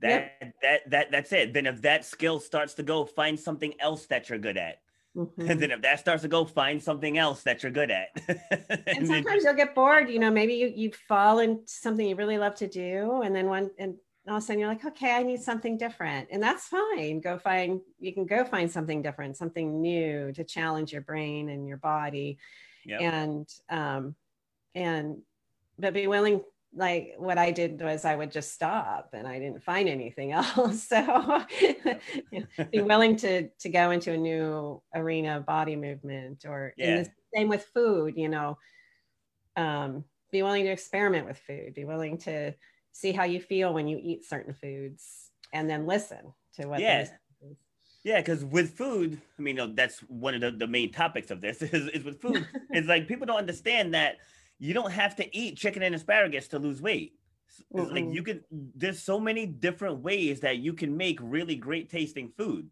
That, yep. that, that, that's it. Then if that skill starts to go, find something else that you're good at. Mm-hmm. And then if that starts to go, find something else that you're good at. and, and sometimes you'll get bored, you know, maybe you, you fall into something you really love to do. And then one, and all of a sudden you're like, okay, I need something different. And that's fine. Go find, you can go find something different, something new to challenge your brain and your body. Yep. And, um, and, but be willing, like what I did was I would just stop and I didn't find anything else. So you know, be willing to, to go into a new arena of body movement or yeah. and the same with food, you know, um, be willing to experiment with food, be willing to see how you feel when you eat certain foods and then listen to what. Yeah. Yeah, because with food, I mean, you know, that's one of the, the main topics of this is, is with food. It's like people don't understand that you don't have to eat chicken and asparagus to lose weight. It's like you can, there's so many different ways that you can make really great tasting food.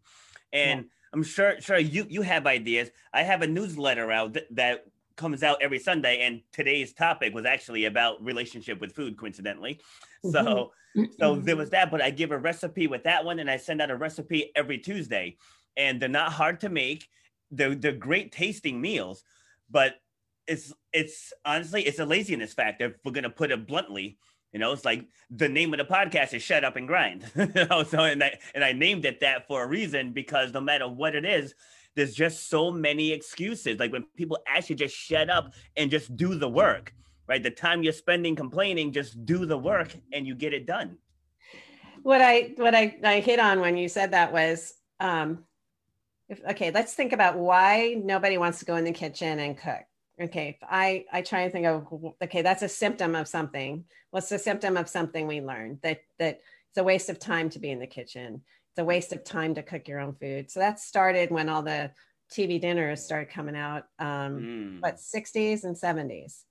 And yeah. I'm sure sure you you have ideas. I have a newsletter out th- that comes out every Sunday, and today's topic was actually about relationship with food, coincidentally. So so there was that, but I give a recipe with that one, and I send out a recipe every Tuesday. And they're not hard to make. They're, they're great tasting meals, but it's it's honestly, it's a laziness factor, if we're going to put it bluntly. You know, it's like the name of the podcast is Shut Up and Grind. You know, so, and, I, and I named it that for a reason, because no matter what it is, there's just so many excuses. Like when people actually just shut up and just do the work, right? The time you're spending complaining, just do the work and you get it done. What I what I, I hit on when you said that was, um, if, okay, let's think about why nobody wants to go in the kitchen and cook. Okay, if I, I try and think of, okay, that's a symptom of something. What's the symptom of something we learned? That that it's a waste of time to be in the kitchen. It's a waste of time to cook your own food. So that started when all the T V dinners started coming out, um, mm. what, sixties and seventies?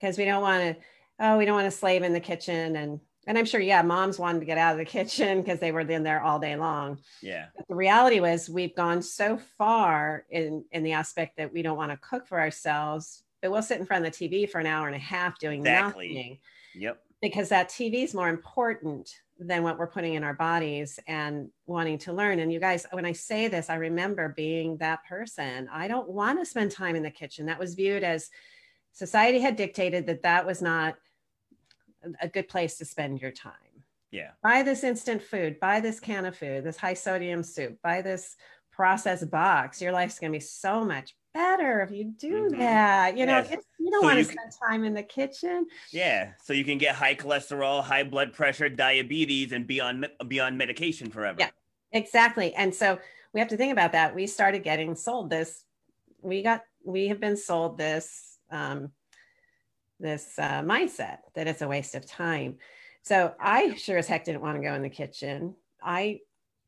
Because we don't want to, oh, we don't want to slave in the kitchen. And and I'm sure, yeah, moms wanted to get out of the kitchen because they were in there all day long. Yeah. But the reality was we've gone so far in, in the aspect that we don't want to cook for ourselves, but we'll sit in front of the T V for an hour and a half doing exactly. nothing. Yep. Because that T V is more important than what we're putting in our bodies and wanting to learn. And you guys, when I say this, I remember being that person. I don't want to spend time in the kitchen. That was viewed as society had dictated that that was not a good place to spend your time. Yeah. Buy this instant food, buy this can of food, this high sodium soup, buy this processed box. Your life's going to be so much better if you do mm-hmm. that. You know, yes. it's, you don't so want to spend can, time in the kitchen. Yeah. So you can get high cholesterol, high blood pressure, diabetes, and be on, be on medication forever. Yeah, exactly. And so we have to think about that. We started getting sold this. We got, we have been sold this, um, this uh, mindset that it's a waste of time. So I sure as heck didn't want to go in the kitchen. I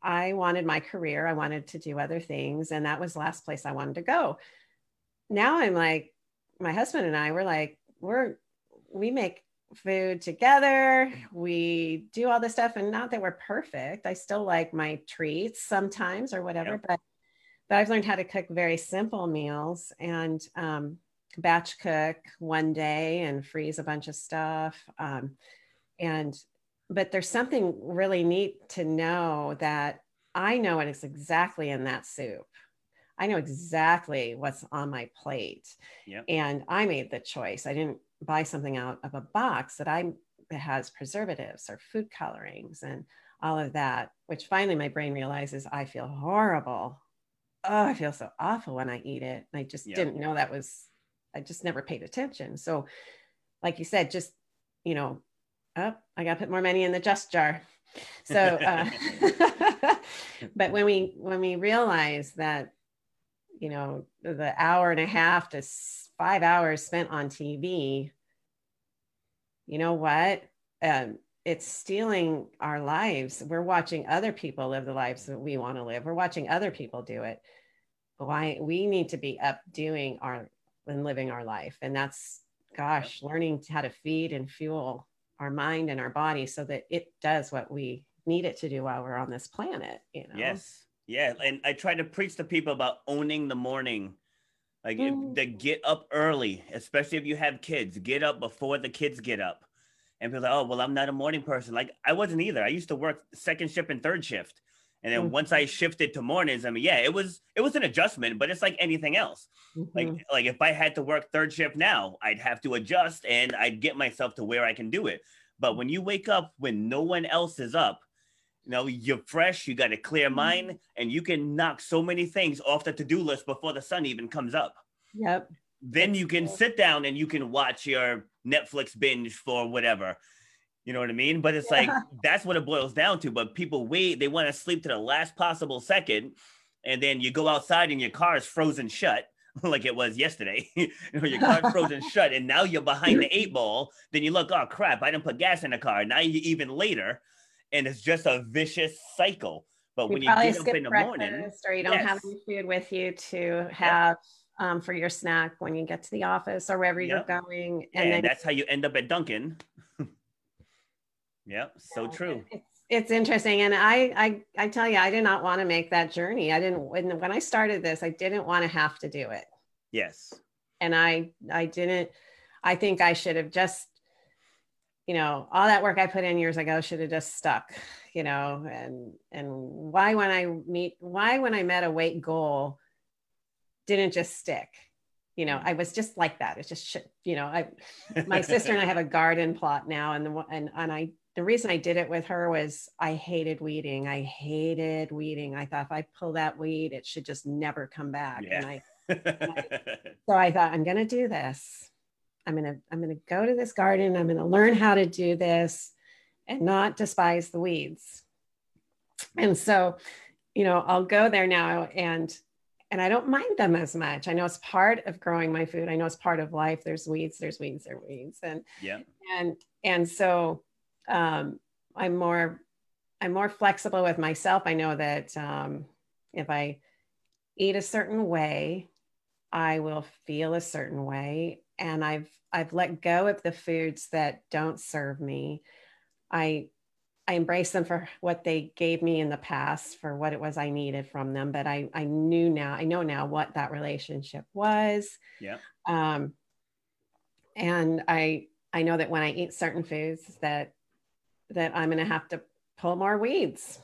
I wanted my career. I wanted to do other things. And that was the last place I wanted to go. Now I'm like, my husband and I, we're like, we're, we make food together. We do all this stuff. And not that we're perfect. I still like my treats sometimes or whatever, yep. but, but I've learned how to cook very simple meals and, um, batch cook one day and freeze a bunch of stuff. Um, and, but there's something really neat to know that I know what is exactly in that soup. I know exactly what's on my plate. Yep. And I made the choice. I didn't buy something out of a box that I that has preservatives or food colorings and all of that, which finally my brain realizes I feel horrible. Oh, I feel so awful when I eat it. And I just yep. didn't know that was I just never paid attention. So like you said, just, you know, oh, I got to put more money in the just jar. So, uh, but when we, when we realize that, you know, the hour and a half to five hours spent on T V, you know what, um, it's stealing our lives. We're watching other people live the lives that we want to live. We're watching other people do it. Why we need to be up doing our and living our life. And that's, gosh, learning how to feed and fuel our mind and our body so that it does what we need it to do while we're on this planet, you know? Yes. Yeah. And I try to preach to people about owning the morning, like mm. the get up early, especially if you have kids, get up before the kids get up. And people are like, oh, well, I'm not a morning person. Like I wasn't either. I used to work second shift and third shift. And then mm-hmm. once I shifted to mornings, I mean, yeah, it was, it was an adjustment, but it's like anything else. Mm-hmm. Like, like if I had to work third shift now, I'd have to adjust and I'd get myself to where I can do it. But when you wake up, when no one else is up, you know, you're fresh, you got a clear mind mm-hmm. and you can knock so many things off the to-do list before the sun even comes up. Yep. Then you can sit down and you can watch your Netflix binge for whatever. You know what I mean? But it's yeah. like, that's what it boils down to. But people wait, they want to sleep to the last possible second. And then you go outside and your car is frozen shut, like it was yesterday. You know, your car's frozen shut and now you're behind the eight ball. Then you look, oh crap, I didn't put gas in the car. Now you're even later. And it's just a vicious cycle, But you when you get up in the morning, or you don't yes. have any food with you to have yep. um, for your snack when you get to the office or wherever yep. you're going. And, and then that's how you end up at Dunkin'. Yep, so yeah, true. It's, it's interesting. And I, I, I tell you, I did not want to make that journey. I didn't, when, when I started this, I didn't want to have to do it. Yes. And I, I didn't, I think I should have just, you know, all that work I put in years ago should have just stuck, you know, and, and why, when I meet, why, when I met a weight goal, didn't just stick, you know, I was just like that. It's just, shit, you know, I, my sister and I have a garden plot now. And, the, and, and I, the reason I did it with her was I hated weeding. I hated weeding. I thought if I pull that weed, it should just never come back. Yeah. And, I, and I, so I thought, I'm going to do this. I'm going to, I'm going to go to this garden. I'm going to learn how to do this and not despise the weeds. And so, you know, I'll go there now and, and I don't mind them as much. I know it's part of growing my food. I know it's part of life. There's weeds, there's weeds, there's weeds. And, yeah. and, and so, um, I'm more, I'm more flexible with myself. I know that, um, if I eat a certain way, I will feel a certain way. And I've, I've let go of the foods that don't serve me. I, I embrace them for what they gave me in the past, for what it was I needed from them. But I, I knew now, I know now what that relationship was. Yeah. Um, and I, I know that when I eat certain foods that, that I'm going to have to pull more weeds.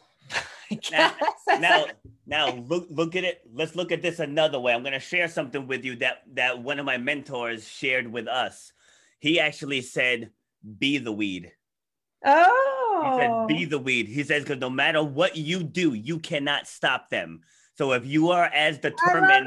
Now, now, now look, look at it. Let's look at this another way. I'm going to share something with you that, that one of my mentors shared with us. He actually said, be the weed. Oh, he said, be the weed. He says, because no matter what you do, you cannot stop them. So if you are as determined,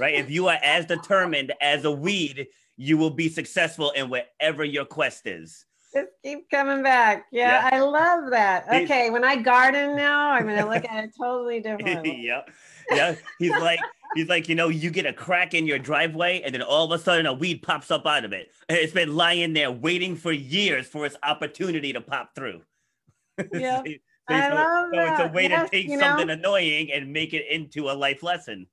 right? If you are as determined as a weed, you will be successful in whatever your quest is. Just keep coming back. Yeah, yeah, I love that. Okay, when I garden now, I'm gonna look at it totally differently. Yeah, yeah. He's like, he's like, you know, you get a crack in your driveway, and then all of a sudden, a weed pops up out of it. It's been lying there waiting for years for its opportunity to pop through. Yeah, so, I so, love so that. It's a way yes, to take you know, something annoying and make it into a life lesson.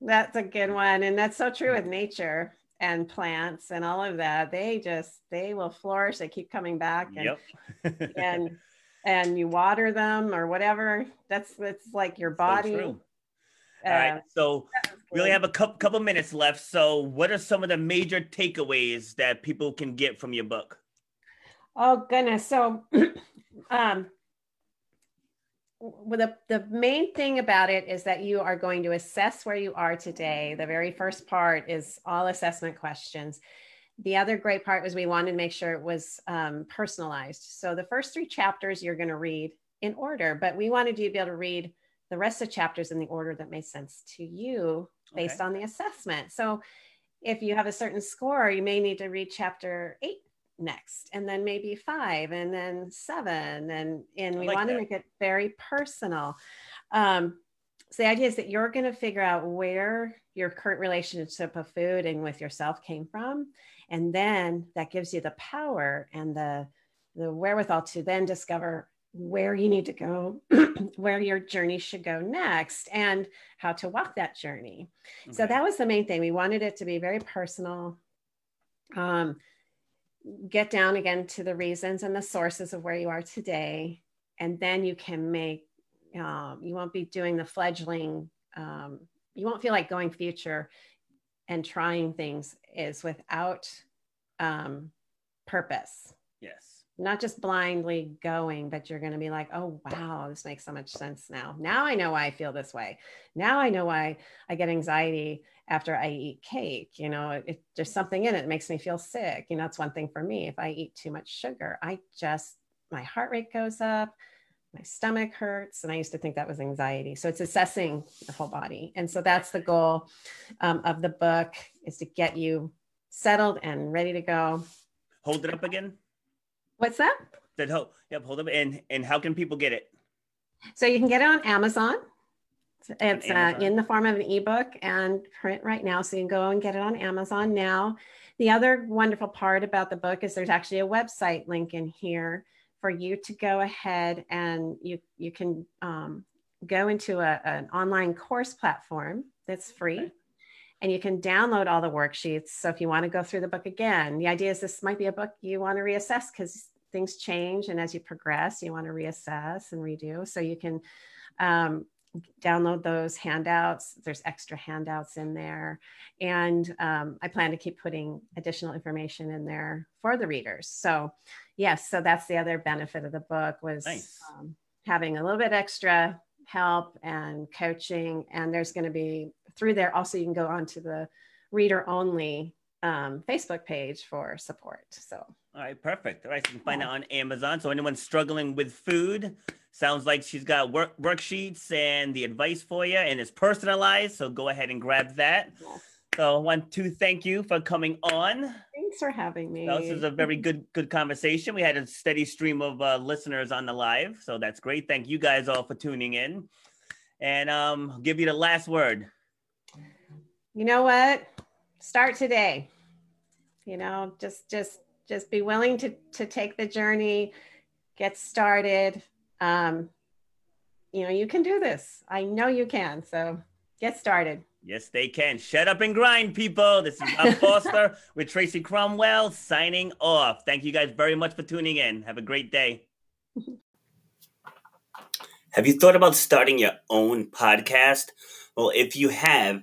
That's a good one, and that's so true with nature. And plants and all of that, they just, they will flourish. They keep coming back and, yep. and, and you water them or whatever. That's, it's like your body. So true. Uh, all right. So we only have a couple, couple minutes left. So what are some of the major takeaways that people can get from your book? Oh goodness. So, um, Well, the, the main thing about it is that you are going to assess where you are today. The very first part is all assessment questions. The other great part was we wanted to make sure it was um, personalized. So the first three chapters you're going to read in order, but we wanted you to be able to read the rest of the chapters in the order that made sense to you based okay. on the assessment. So if you have a certain score, you may need to read chapter eight next, and then maybe five, and then seven, and and we like want that. To make it very personal. Um, so the idea is that you're going to figure out where your current relationship of food and with yourself came from, and then that gives you the power and the the wherewithal to then discover where you need to go, where your journey should go next, and how to walk that journey. Okay. So that was the main thing. We wanted it to be very personal. Um, get down again to the reasons and the sources of where you are today. And then you can make, um, you won't be doing the fledgling. Um, you won't feel like going future and trying things is without um, purpose. Yes. Not just blindly going, but you're going to be like, oh, wow, this makes so much sense now. Now I know why I feel this way. Now I know why I get anxiety after I eat cake. You know, it, it, there's something in it that makes me feel sick. You know, it's one thing for me. If I eat too much sugar, I just, my heart rate goes up, my stomach hurts. And I used to think that was anxiety. So it's assessing the whole body. And so that's the goal um, of the book, is to get you settled and ready to go. Hold it up again. What's that? That ho- yep, hold up. And, and how can people get it? So you can get it on Amazon. It's uh, in the form of an ebook and print right now. So you can go and get it on Amazon now. The other wonderful part about the book is there's actually a website link in here for you to go ahead and you, you can um, go into a, an online course platform that's free. Okay. And you can download all the worksheets. So if you want to go through the book again, the idea is this might be a book you want to reassess because things change. And as you progress, you want to reassess and redo. So you can um, download those handouts. There's extra handouts in there. And um, I plan to keep putting additional information in there for the readers. So yes, so that's the other benefit of the book was nice. um, having a little bit extra help and coaching. And there's going to be through there. Also, you can go onto the reader only um, Facebook page for support. So, all right, perfect. All right, so you can find it on Amazon. So anyone struggling with food, sounds like she's got work worksheets and the advice for you, and it's personalized. So go ahead and grab that. Yeah. So I want to thank you for coming on. Thanks for having me. So this is a very good, good conversation. We had a steady stream of uh, listeners on the live. So that's great. Thank you guys all for tuning in. And um, I'll give you the last word. You know what? Start today. You know, just just just be willing to to take the journey, get started. Um, you know, you can do this. I know you can. So get started. Yes, they can. Shut up and grind, people. This is Bob Foster with Tracy Cromwell signing off. Thank you guys very much for tuning in. Have a great day. Have you thought about starting your own podcast? Well, if you have,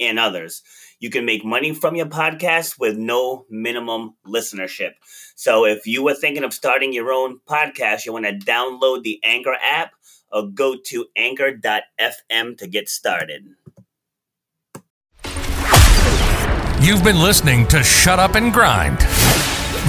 and others. You can make money from your podcast with no minimum listenership. So if you were thinking of starting your own podcast, you want to download the Anchor app or go to anchor dot f m to get started. You've been listening to Shut Up and Grind.